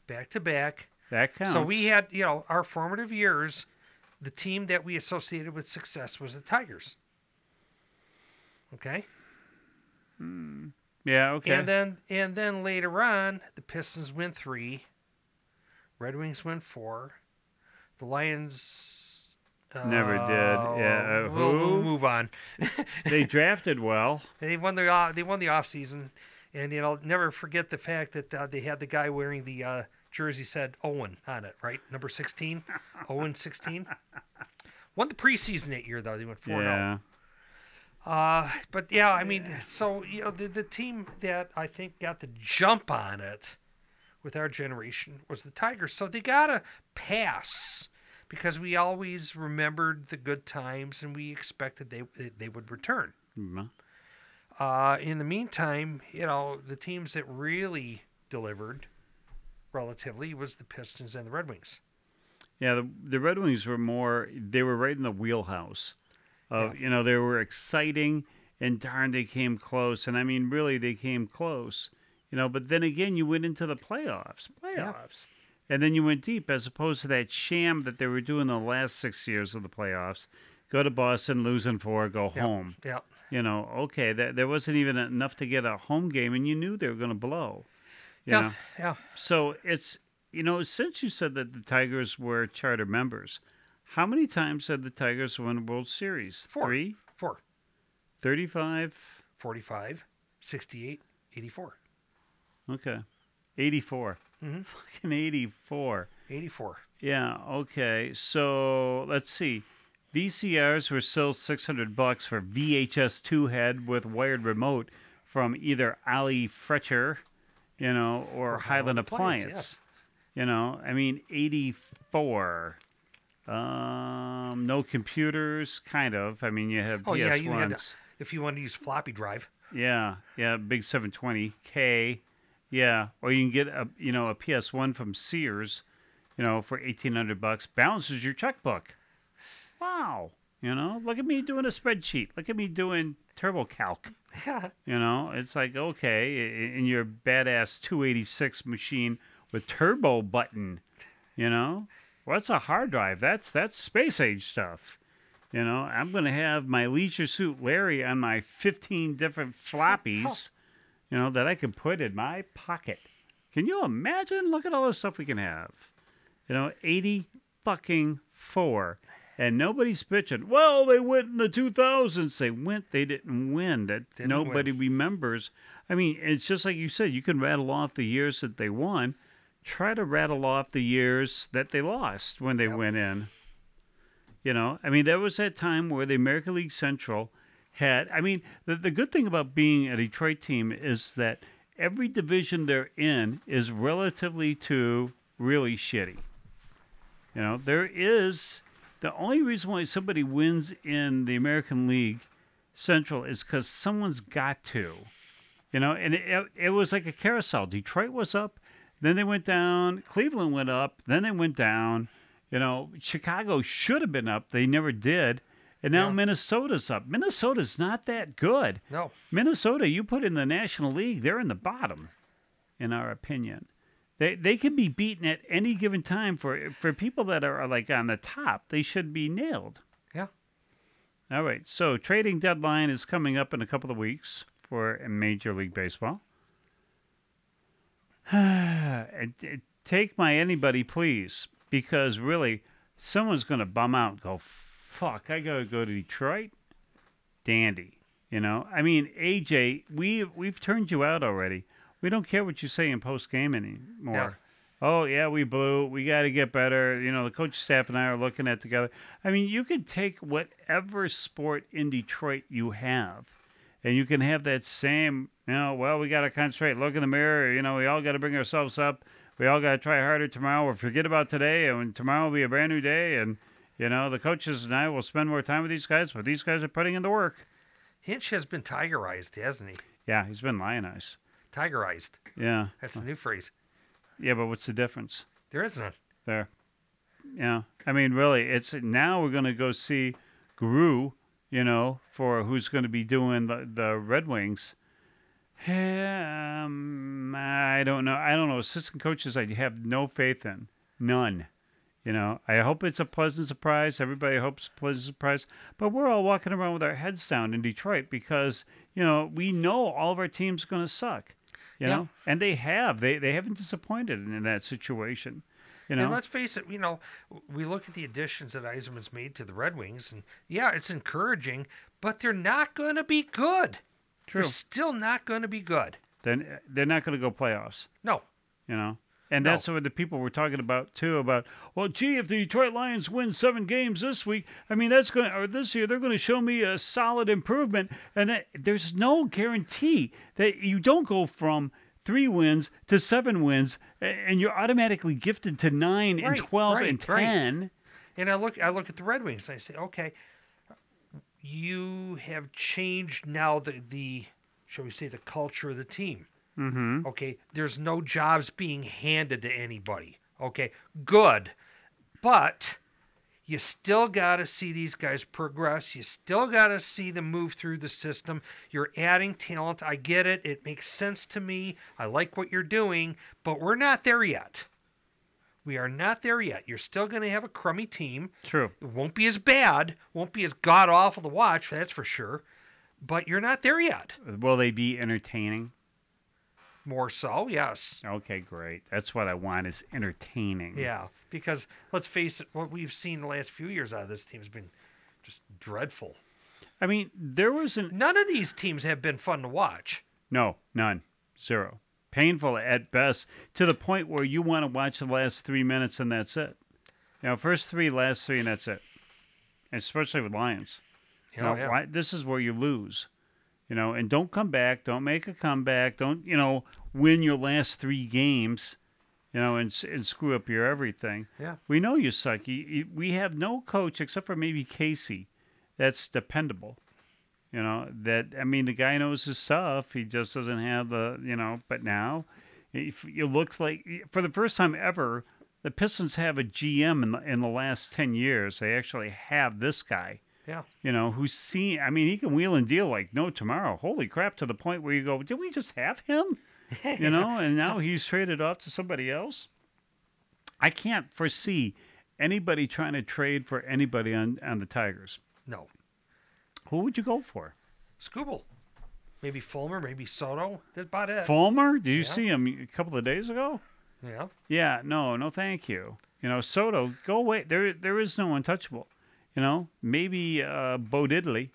Back to back. That counts. So we had, you know, our formative years, the team that we associated with success was the Tigers. Okay? Mm. Yeah, okay. And then and then later on, the Pistons win three. Red Wings win four. The Lions... Never uh, did. Yeah, uh, we'll, we'll move on. They drafted well. They won the uh, they won the offseason, and you know, never forget the fact that uh, they had the guy wearing the uh, jersey said Owen on it, right? Number sixteen, Owen sixteen. Won the preseason that year though. They went four yeah. zero. Uh, but yeah, I mean, so you know, the the team that I think got the jump on it with our generation was the Tigers. So they got a pass. Because we always remembered the good times, and we expected they they would return. Mm-hmm. Uh, in the meantime, you know, the teams that really delivered, relatively, was the Pistons and the Red Wings. Yeah, the, the Red Wings were more. They were right in the wheelhouse. Of, yeah. You know, they were exciting, and darn, they came close. And I mean, really, they came close. You know, but then again, you went into the playoffs. Playoffs. Yeah. And then you went deep, as opposed to that sham that they were doing the last six years of the playoffs. Go to Boston, lose in four, go yep, home. Yep. You know, okay, that, there wasn't even enough to get a home game, and you knew they were going to blow. You yeah, know? yeah. So it's, you know, since you said that the Tigers were charter members, how many times had the Tigers won a World Series? Four. Three? Four. thirty-five? forty-five, sixty-eight, eighty-four. Okay. eighty-four. Mm-hmm. Fucking eighty-four. eighty-four. Yeah, okay. So let's see. V C Rs were still six hundred bucks for V H S two head with wired remote from either Ali Fretcher, you know, or Highland Appliance. Appliance, yes. You know, I mean, eighty-four. Um, no computers, kind of. I mean, you have oh, P S ones. Yeah, you had to, if you want to use floppy drive. Yeah, yeah, big seven twenty K. Yeah, or you can get a you know a P S one from Sears, you know, for eighteen hundred bucks. Balances your checkbook. Wow, you know, look at me doing a spreadsheet. Look at me doing TurboCalc. Yeah. You know, it's like okay, in your badass two eighty-six machine with turbo button, you know. Well, that's a hard drive. That's that's space age stuff. You know, I'm going to have my Leisure Suit Larry on my fifteen different floppies, you know, that I can put in my pocket. Can you imagine? Look at all the stuff we can have. You know, eighty fucking four. And nobody's bitching. Well, they went in the two thousands. They went. They didn't win. That didn't nobody win. remembers. I mean, it's just like you said. You can rattle off the years that they won. Try to rattle off the years that they lost when they yep. went in. You know, I mean, there was that time where the American League Central had, I mean, the, the good thing about being a Detroit team is that every division they're in is relatively to really shitty. You know, there is, the only reason why somebody wins in the American League Central is because someone's got to. You know, and it, it was like a carousel. Detroit was up. Then they went down. Cleveland went up. Then they went down. You know, Chicago should have been up. They never did. And now yeah. Minnesota's up. Minnesota's not that good. No. Minnesota, you put in the National League, they're in the bottom, in our opinion. They they can be beaten at any given time. For for people that are, are like on the top, they should be nailed. Yeah. All right. So trading deadline is coming up in a couple of weeks for Major League Baseball. Take my anybody, please, because really, someone's going to bum out and go, fuck, I got to go to Detroit? Dandy, you know? I mean, A J, we, we've turned you out already. We don't care what you say in post-game anymore. Yeah. Oh, yeah, we blew. We got to get better. You know, the coach staff and I are looking at together. I mean, you can take whatever sport in Detroit you have, and you can have that same, you know, well, we got to concentrate, look in the mirror. You know, we all got to bring ourselves up. We all got to try harder tomorrow. We'll forget about today, and tomorrow will be a brand new day. And, you know, the coaches and I will spend more time with these guys, but these guys are putting in the work. Hinch has been tigerized, hasn't he? Yeah, he's been lionized. Tigerized. Yeah. That's the new phrase. Yeah, but what's the difference? There is none. There. Yeah. I mean, really, it's now we're going to go see Guru. You know, for who's going to be doing the, the Red Wings. Um, I don't know. I don't know. Assistant coaches I have no faith in. None. You know, I hope it's a pleasant surprise. Everybody hopes a pleasant surprise. But we're all walking around with our heads down in Detroit because, you know, we know all of our teams going to suck. You yeah. know, and they have. They they haven't disappointed in that situation. You know? And let's face it, you know, we look at the additions that Yzerman's made to the Red Wings, and yeah, it's encouraging, but they're not going to be good. True. They're still not going to be good. Then they're not going to go playoffs. No. You know? And no. that's what the people were talking about, too, about, well, gee, if the Detroit Lions win seven games this week, I mean, that's going to, or this year, they're going to show me a solid improvement, and that, there's no guarantee that you don't go from three wins to seven wins, and you're automatically gifted to nine right, and twelve right, and ten. Right. And I look, I look at the Red Wings and I say, okay, you have changed now the, the shall we say, the culture of the team. Mm-hmm. Okay, there's no jobs being handed to anybody. Okay, good, but you still got to see these guys progress. You still got to see them move through the system. You're adding talent. I get it. It makes sense to me. I like what you're doing, but we're not there yet. We are not there yet. You're still going to have a crummy team. True. It won't be as bad. Won't be as god-awful to watch, that's for sure. But you're not there yet. Will they be entertaining? More so, yes. Okay, great. That's what I want is entertaining. Yeah, because let's face it, what we've seen the last few years out of this team has been just dreadful. I mean, there was an... None of these teams have been fun to watch. No, none. Zero. painful at best, to the point where you want to watch the last three minutes and that's it. You know, first three, last three, and that's it. Especially with Lions. You know, yeah. why, this is where you lose. You know, and don't come back. Don't make a comeback. Don't, you know, win your last three games, you know, and and screw up your everything. Yeah. We know you suck. You, you, we have no coach except for maybe Casey that's dependable. You know, that, I mean, the guy knows his stuff. He just doesn't have the, you know, but now it, it looks like for the first time ever, the Pistons have a G M in the, in the last ten years. They actually have this guy. Yeah. You know, who's seen, I mean, he can wheel and deal like no tomorrow. Holy crap, to the point where you go, did we just have him? You know, and now he's traded off to somebody else. I can't foresee anybody trying to trade for anybody on, on the Tigers. No. Who would you go for? Skubal. Maybe Fulmer, maybe Soto. That's about it. Fulmer? Did you yeah. see him a couple of days ago? Yeah. Yeah, no, no thank you. You know, Soto, go away. There, there is no untouchable. You know, maybe uh, Bo Diddley,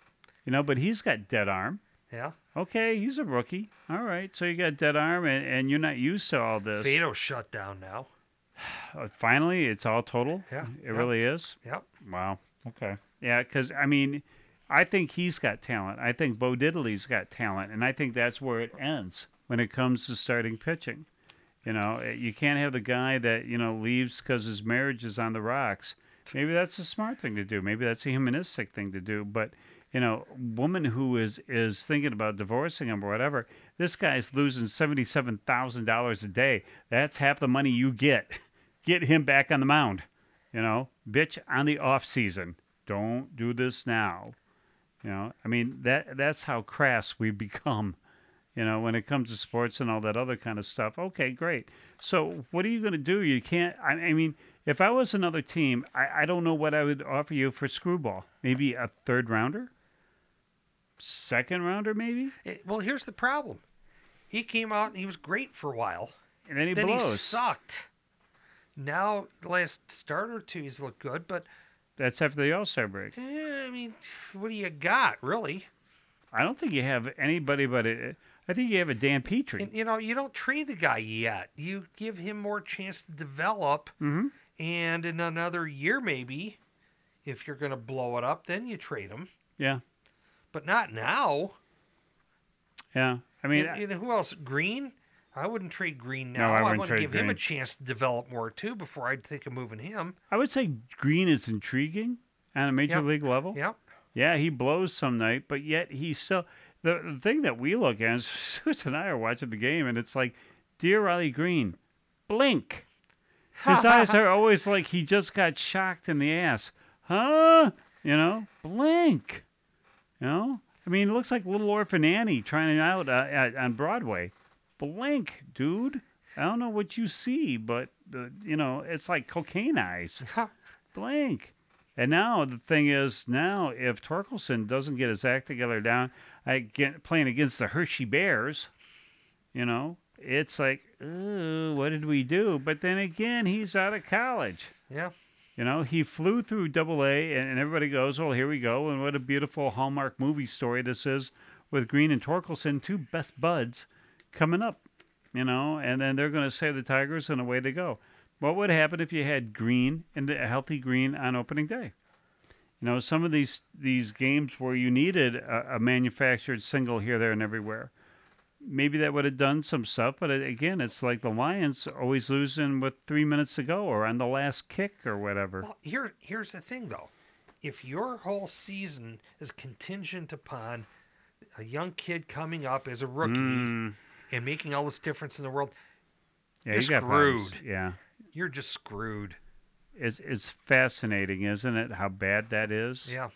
you know, but he's got dead arm. Yeah. Okay, he's a rookie. All right, so you got dead arm, and, and you're not used to all this. Fato's shut down now. Finally, it's all total? Yeah. It yeah. really is? Yep. Yeah. Wow. Okay. Yeah, because, I mean, I think he's got talent. I think Bo Diddley's got talent, and I think that's where it ends when it comes to starting pitching. You know, you can't have the guy that, you know, leaves because his marriage is on the rocks. Maybe that's a smart thing to do. Maybe that's a humanistic thing to do. But, you know, woman who is, is thinking about divorcing him or whatever, this guy's losing seventy-seven thousand dollars a day. That's half the money you get. Get him back on the mound. You know, bitch on the off season. Don't do this now. You know, I mean, that that's how crass we've become, you know, when it comes to sports and all that other kind of stuff. Okay, great. So what are you going to do? You can't, I, I mean... If I was another team, I, I don't know what I would offer you for Skubal. Maybe a third rounder? Second rounder, maybe? It, well, here's the problem. He came out and he was great for a while. And then he then blows. Then he sucked. Now, the last start or two, he's looked good, but... That's after the All-Star break. Eh, I mean, what do you got, really? I don't think you have anybody but... A, I think you have a Dan Petrie. And, you know, you don't trade the guy yet. You give him more chance to develop. Mm-hmm. And in another year, maybe, if you're going to blow it up, then you trade him. Yeah. But not now. Yeah. I mean, and, and who else? Green? I wouldn't trade Green now. No, I, wouldn't I want to give Green. him a chance to develop more, too, before I'd think of moving him. I would say Green is intriguing on a major yep. league level. Yeah. Yeah, he blows some night, but yet he's still... The, the thing that we look at is, Susan and I are watching the game, and it's like, dear Riley Green, blink. His eyes are always like he just got shocked in the ass. Huh? You know, blink. You know? I mean, it looks like Little Orphan Annie trying it out uh, at, on Broadway. Blink, dude. I don't know what you see, but, uh, you know, it's like cocaine eyes. Blink. And now the thing is, now if Torkelson doesn't get his act together down, I get playing against the Hershey Bears, you know, it's like, ooh, what did we do? But then again, he's out of college. Yeah. You know, he flew through double A, and, and everybody goes, well, here we go. And what a beautiful Hallmark movie story this is with Green and Torkelson, two best buds coming up, you know, and then they're going to save the Tigers, and away they go. What would happen if you had Green and a healthy Green on opening day? You know, some of these these games where you needed a, a manufactured single here, there, and everywhere. Maybe that would have done some stuff, but it, again, it's like the Lions always losing with three minutes to go or on the last kick or whatever. Well, here, here's the thing, though. If your whole season is contingent upon a young kid coming up as a rookie mm. and making all this difference in the world, yeah, you're you got screwed. Problems. Yeah. You're just screwed. It's it's fascinating, isn't it, how bad that is? Yeah.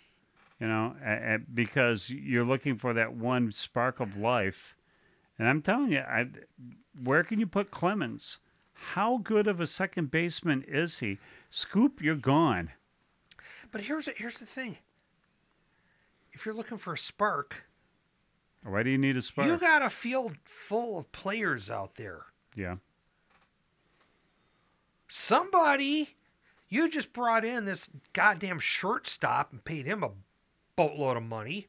You know, a, a, because you're looking for that one spark of life. And I'm telling you, I, where can you put Clemens? How good of a second baseman is he? Scoop, you're gone. But here's here's the thing. If you're looking for a spark. Why do you need a spark? You got a field full of players out there. Yeah. Somebody... You just brought in this goddamn shortstop and paid him a boatload of money.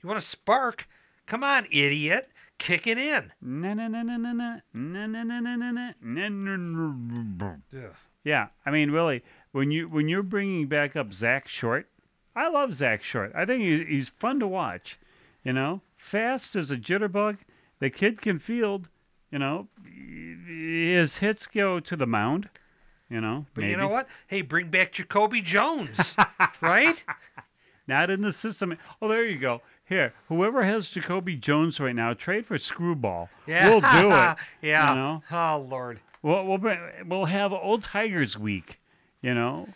You want a spark? Come on, idiot. kick it in. Na na na na na na na na na na na na na. Yeah. Yeah. I mean, really, when you when you're bringing back up Zach Short, I love Zach Short. I think he's he's fun to watch. You know, fast as a jitterbug. The kid can field. You know, his hits go to the mound. You know, but maybe. You know what? Hey, bring back Jacoby Jones, right? Not in the system. Oh, there you go. Here, whoever has Jacoby Jones right now, trade for Screwball. Yeah. We'll do it. Yeah. You know? Oh, Lord. We'll, we'll, bring, we'll have Old Tigers Week, you know.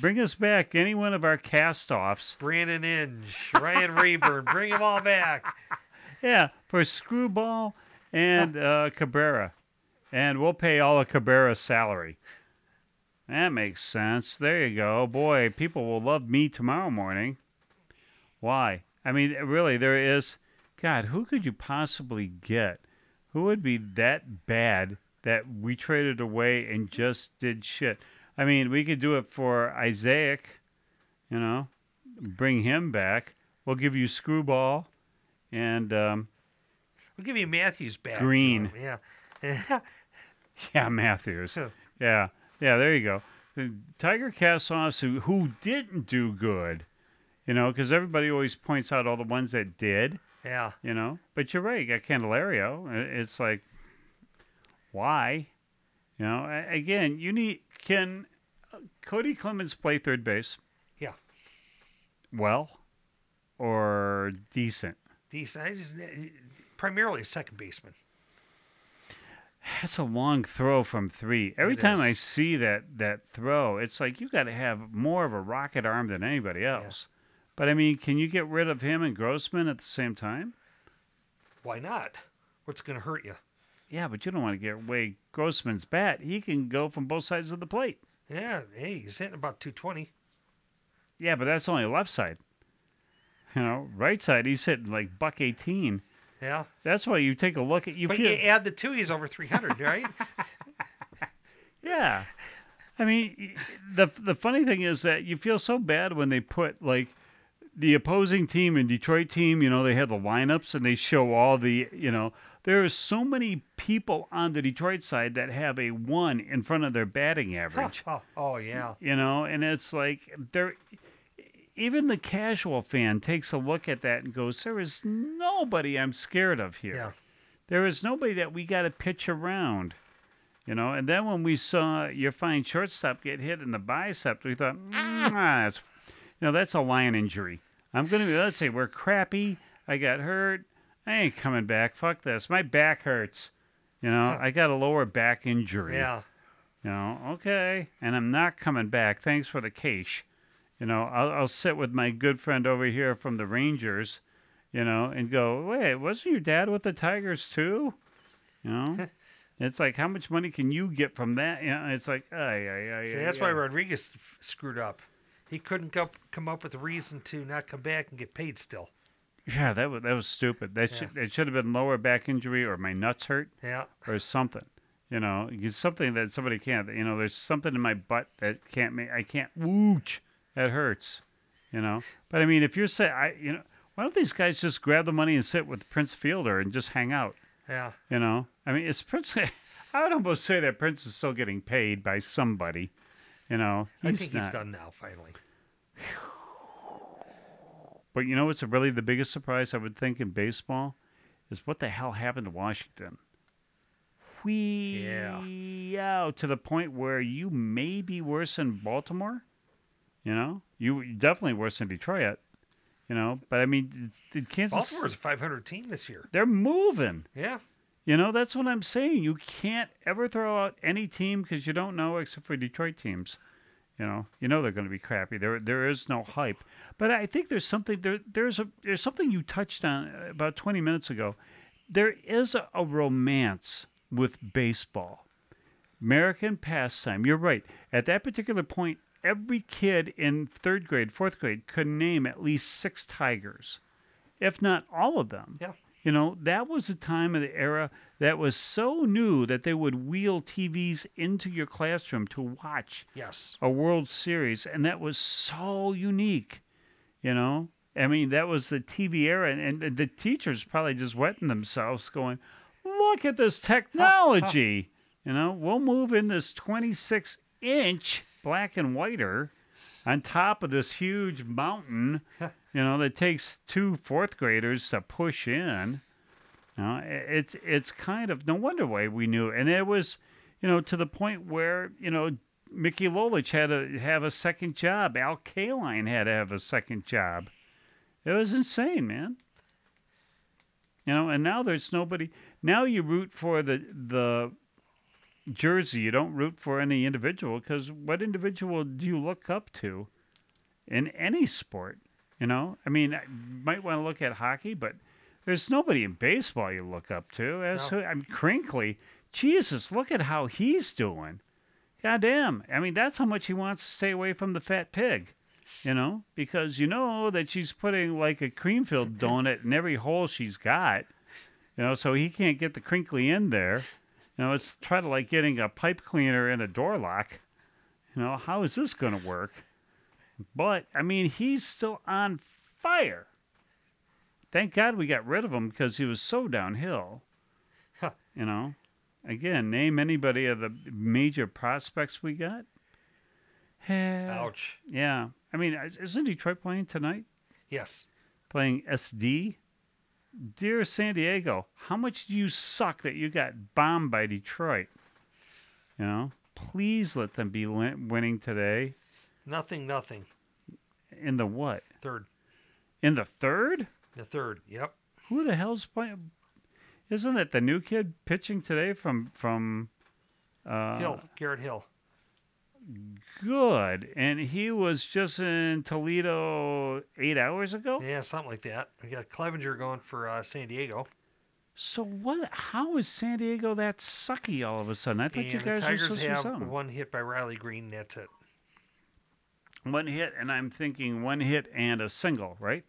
Bring us back any one of our cast-offs. Brandon Inge, Ryan Rayburn, bring them all back. Yeah, for Screwball and uh, Cabrera. And we'll pay all of Cabrera's salary. That makes sense. There you go. Boy, people will love me tomorrow morning. Why? I mean, really, there is... God, who could you possibly get? Who would be that bad that we traded away and just did shit? I mean, we could do it for Isaac, you know, bring him back. We'll give you Screwball and... Um, we'll give you Matthews back. Green. Yeah. Yeah, Matthews. Huh. Yeah. Yeah, there you go. The Tiger Castellanos, who, who didn't do good, you know, because everybody always points out all the ones that did. Yeah. You know, but you're right. You got Candelario. It's like, why? You know, again, you need, can Cody Clemens play third base? Yeah. Well, or decent? Decent. I just, primarily a second baseman. That's a long throw from three. Every it time is. I see that, that throw, it's like you got to have more of a rocket arm than anybody else. Yeah. But, I mean, can you get rid of him and Grossman at the same time? Why not? What's going to hurt you? Yeah, but you don't want to get away Grossman's bat. He can go from both sides of the plate. Yeah, hey, he's hitting about two twenty. Yeah, but that's only left side. You know, right side, he's hitting like buck eighteen. Yeah. That's why you take a look at... you. But feel, you add the two, he's over three hundred, right? Yeah. I mean, the the funny thing is that you feel so bad when they put, like, the opposing team and Detroit team, you know, they have the lineups and they show all the, you know... There are so many people on the Detroit side that have a one in front of their batting average. Oh, oh, oh yeah. You know, and it's like... they're. Even the casual fan takes a look at that and goes, there is nobody I'm scared of here. Yeah. There is nobody that we got to pitch around. You know, and then when we saw your fine shortstop get hit in the bicep, we thought, ah, that's, you know, that's a lion injury. I'm going to, let's say we're crappy. I got hurt. I ain't coming back. Fuck this. My back hurts. You know, yeah. I got a lower back injury. Yeah. You know, okay. And I'm not coming back. Thanks for the cash. You know, I'll, I'll sit with my good friend over here from the Rangers, you know, and go, wait, wasn't your dad with the Tigers too? You know, it's like, how much money can you get from that? You know, it's like, oh, yeah, yeah, See, yeah. That's yeah. why Rodriguez f- screwed up. He couldn't come, come up with a reason to not come back and get paid still. Yeah, that was, that was stupid. That, yeah. should, that should have been lower back injury or my nuts hurt yeah. or something. You know, something that somebody can't. You know, there's something in my butt that can't make, I can't, wooch. That hurts, you know. But I mean, if you're saying, I, you know, why don't these guys just grab the money and sit with Prince Fielder and just hang out? Yeah. You know, I mean, it's Prince. I would almost say that Prince is still getting paid by somebody. You know, he's I think not. He's done now, finally. But you know what's really the biggest surprise I would think in baseball is what the hell happened to Washington. We yeah out to the point where you may be worse than Baltimore. You know, you definitely worse than Detroit, you know, but I mean, did Kansas... Baltimore's a five hundred team this year. They're moving. Yeah. You know, that's what I'm saying. You can't ever throw out any team because you don't know except for Detroit teams. You know, you know they're going to be crappy. There there is no hype. But I think there's something, there. there's a there's something you touched on about twenty minutes ago. There is a, a romance with baseball. American pastime. You're right. At that particular point, every kid in third grade, fourth grade, could name at least six Tigers, if not all of them. Yeah. You know, that was a time of the era that was so new that they would wheel T Vs into your classroom to watch yes. a World Series, and that was so unique. You know, I mean, that was the T V era, and, and the teachers probably just wetting themselves going, look at this technology. You know, we'll move in this twenty-six inch black and whiter on top of this huge mountain, you know, that takes two fourth graders to push in. You know, it's it's kind of no wonder why we knew. And it was, you know, to the point where, you know, Mickey Lolich had to have a second job. Al Kaline had to have a second job. It was insane, man. You know, and now there's nobody. Now you root for the the jersey. You don't root for any individual, because what individual do you look up to in any sport? You know, I mean, I might want to look at hockey, but there's nobody in baseball you look up to. As no. who, I'm Crinkley. Jesus, look at how he's doing. Goddamn. I mean, that's how much he wants to stay away from the fat pig, you know, because you know that she's putting like a cream-filled donut in every hole she's got, you know, so he can't get the Crinkley in there. You know, it's try to like getting a pipe cleaner in a door lock. You know, how is this going to work? But, I mean, he's still on fire. Thank God we got rid of him because he was so downhill, huh. you know. Again, name anybody of the major prospects we got. Hell, ouch. Yeah. I mean, isn't Detroit playing tonight? Yes. Playing S D? Dear San Diego, how much do you suck that you got bombed by Detroit? You know, please let them be winning today. Nothing, nothing. In the what? Third. In the third? The third, yep. Who the hell's playing? Isn't it the new kid pitching today from from uh, Hill, Garrett Hill? Good, and he was just in Toledo eight hours ago. Yeah, something like that. We got Clevenger going for uh, San Diego. So what? How is San Diego that sucky all of a sudden? I thought and you guys the Tigers were supposed to have one hit by Riley Green. That's it. One hit, and I'm thinking one hit and a single, right?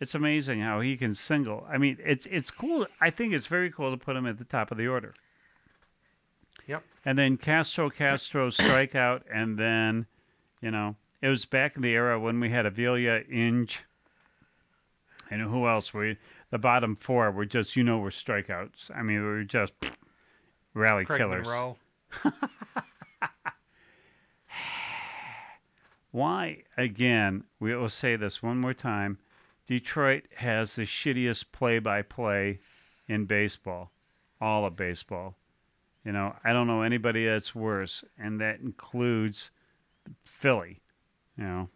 It's amazing how he can single. I mean, it's it's cool. I think it's very cool to put him at the top of the order. Yep. And then Castro, Castro, strikeout, and then, you know, it was back in the era when we had Avila, Inge, and who else? We the bottom four were just, you know, were strikeouts. I mean, we were just rally Craig killers. Monroe. Why, again, we will say this one more time. Detroit has the shittiest play-by-play in baseball, all of baseball. You know, I don't know anybody that's worse, and that includes Philly, you know.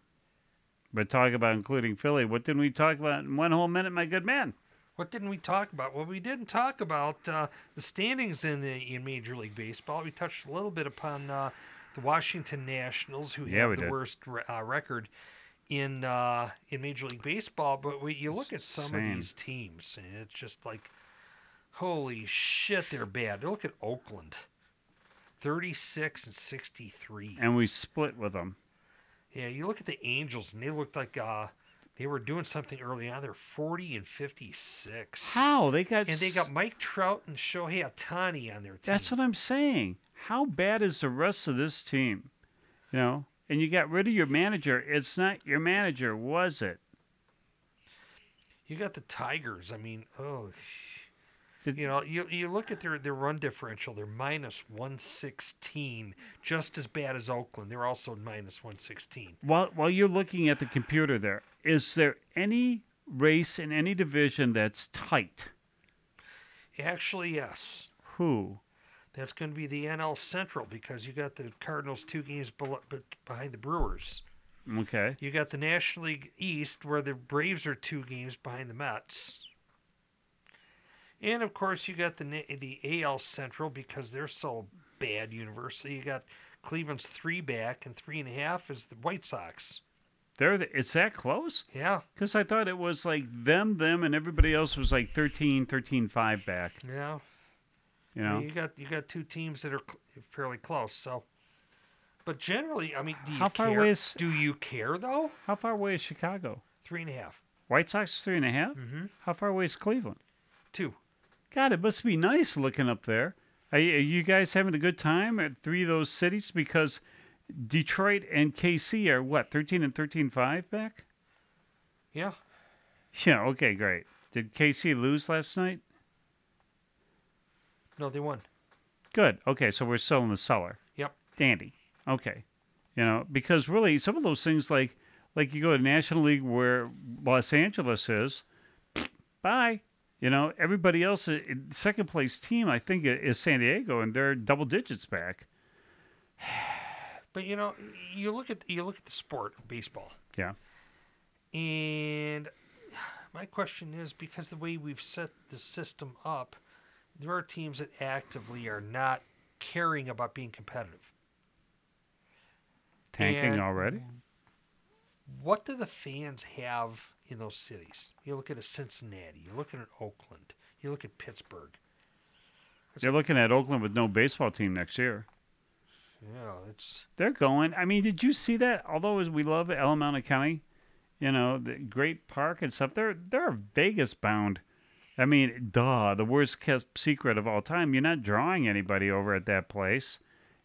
But talk about including Philly. What didn't we talk about in one whole minute, my good man? What didn't we talk about? Well, we didn't talk about uh, the standings in the in Major League Baseball. We touched a little bit upon uh, the Washington Nationals, who yeah, have the did. worst uh, record in uh, in Major League Baseball, but we, you look at some Same. of these teams, and it's just like, holy shit, they're bad. Look at Oakland, thirty-six and sixty-three. And we split with them. Yeah, you look at the Angels, and they looked like uh, they were doing something early on. They're forty and fifty-six. How? They got and they got Mike Trout and Shohei Ohtani on their team. That's what I'm saying. How bad is the rest of this team? You know? And you got rid of your manager. It's not your manager, was it? You got the Tigers. I mean, oh, Did, you know, you you look at their, their run differential. They're minus one sixteen, just as bad as Oakland. They're also minus one sixteen. While while you're looking at the computer, there is there any race in any division that's tight? Actually, yes. Who? That's going to be the N L Central, because you got the Cardinals two games below, but behind the Brewers. Okay. You got the National League East, where the Braves are two games behind the Mets. And, of course, you got the the A L Central, because they're so bad universally. You got Cleveland's three back, and three and a half is the White Sox. They're the, it's that close? Yeah. Because I thought it was like them, them, and everybody else was like thirteen, thirteen, five back. Yeah. You know, you got you got two teams that are cl- fairly close. So, but generally, I mean, do you how far care? Away is, do you care though? How far away is Chicago? Three and a half. White Sox three and a half. Mm-hmm. How far away is Cleveland? Two. God, it must be nice looking up there. Are, are you guys having a good time at three of those cities? Because Detroit and K C are what, thirteen and thirteen five back? Yeah. Yeah, okay, great. Did K C lose last night? No, they won. Good. Okay, so we're still in the cellar. Yep. Dandy. Okay. You know, because really some of those things like like you go to National League where Los Angeles is, bye. You know, everybody else, second place team, I think, is San Diego, and they're double digits back. But you know, you look at you look at the sport of baseball. Yeah. And my question is, because the way we've set the system up, there are teams that actively are not caring about being competitive. Tanking and already? What do the fans have in those cities? You look at a Cincinnati. You look at an Oakland. You look at Pittsburgh. That's They're looking at Oakland with no baseball team next year. Yeah, it's... They're going. I mean, did you see that? Although as we love Alameda County, you know, the great park and stuff, they're, they're Vegas-bound. I mean, duh, the worst-kept secret of all time. You're not drawing anybody over at that place.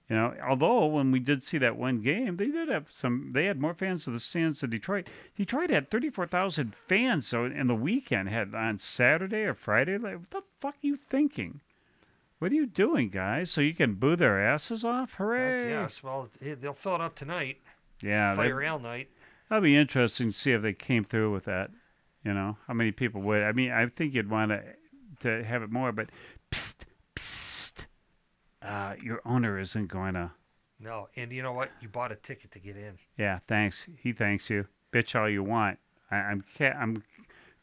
You know, although when we did see that one game, they did have some. They had more fans in the stands than Detroit. Detroit had thirty-four thousand fans. So in the weekend, had on Saturday or Friday. Like, what the fuck are you thinking? What are you doing, guys? So you can boo their asses off? Hooray! Yes. Well, they'll fill it up tonight. Yeah. Fire Ale night. That'll be interesting to see if they came through with that. You know, how many people would? I mean, I think you'd want to to have it more, but. Psst, Uh, your owner isn't going to. No, and you know what? You bought a ticket to get in. Yeah, thanks. He thanks you. Bitch all you want. I, I'm ca- I'm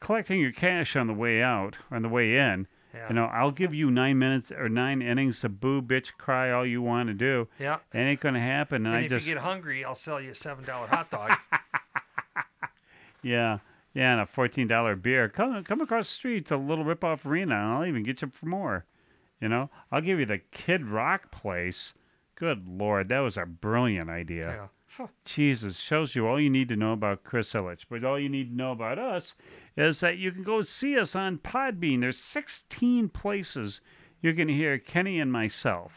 collecting your cash on the way out, on the way in. Yeah. You know, I'll give you nine minutes or nine innings to boo, bitch, cry all you want to do. Yeah. That ain't going to happen. And, and I if just... you get hungry, I'll sell you a seven dollars hot dog. Yeah. Yeah, and a fourteen dollars beer. Come, come across the street to Little Ripoff Arena, and I'll even get you for more. You know, I'll give you the Kid Rock place. Good Lord, that was a brilliant idea. Yeah. Huh. Jesus, shows you all you need to know about Chris Ilitch. But all you need to know about us is that you can go see us on Podbean. There's sixteen places you can hear Kenny and myself.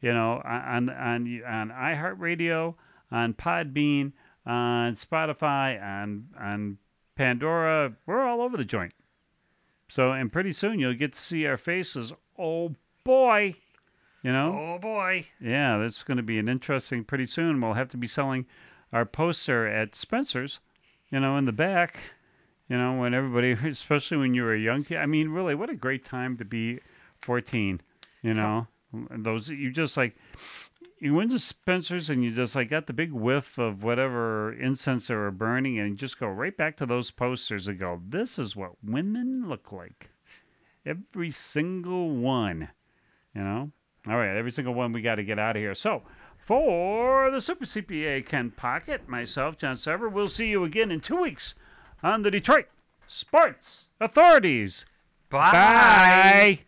You know, on on on iHeartRadio, on Podbean, on Spotify, on on Pandora. We're all over the joint. So, and pretty soon you'll get to see our faces. Oh, boy. You know? Oh, boy. Yeah, that's going to be an interesting... Pretty soon we'll have to be selling our poster at Spencer's, you know, in the back, you know, when everybody... Especially when you were a young kid. I mean, really, what a great time to be fourteen, you know? Yeah. Those... You just, like... You went to Spencer's and you just, like, got the big whiff of whatever incense they were burning and you just go right back to those posters and go, this is what women look like. Every single one, you know? All right, every single one we got to get out of here. So, for the Super C P A Ken Pocket, myself, John Sarver, we'll see you again in two weeks on the Detroit Sports Authorities. Bye. Bye.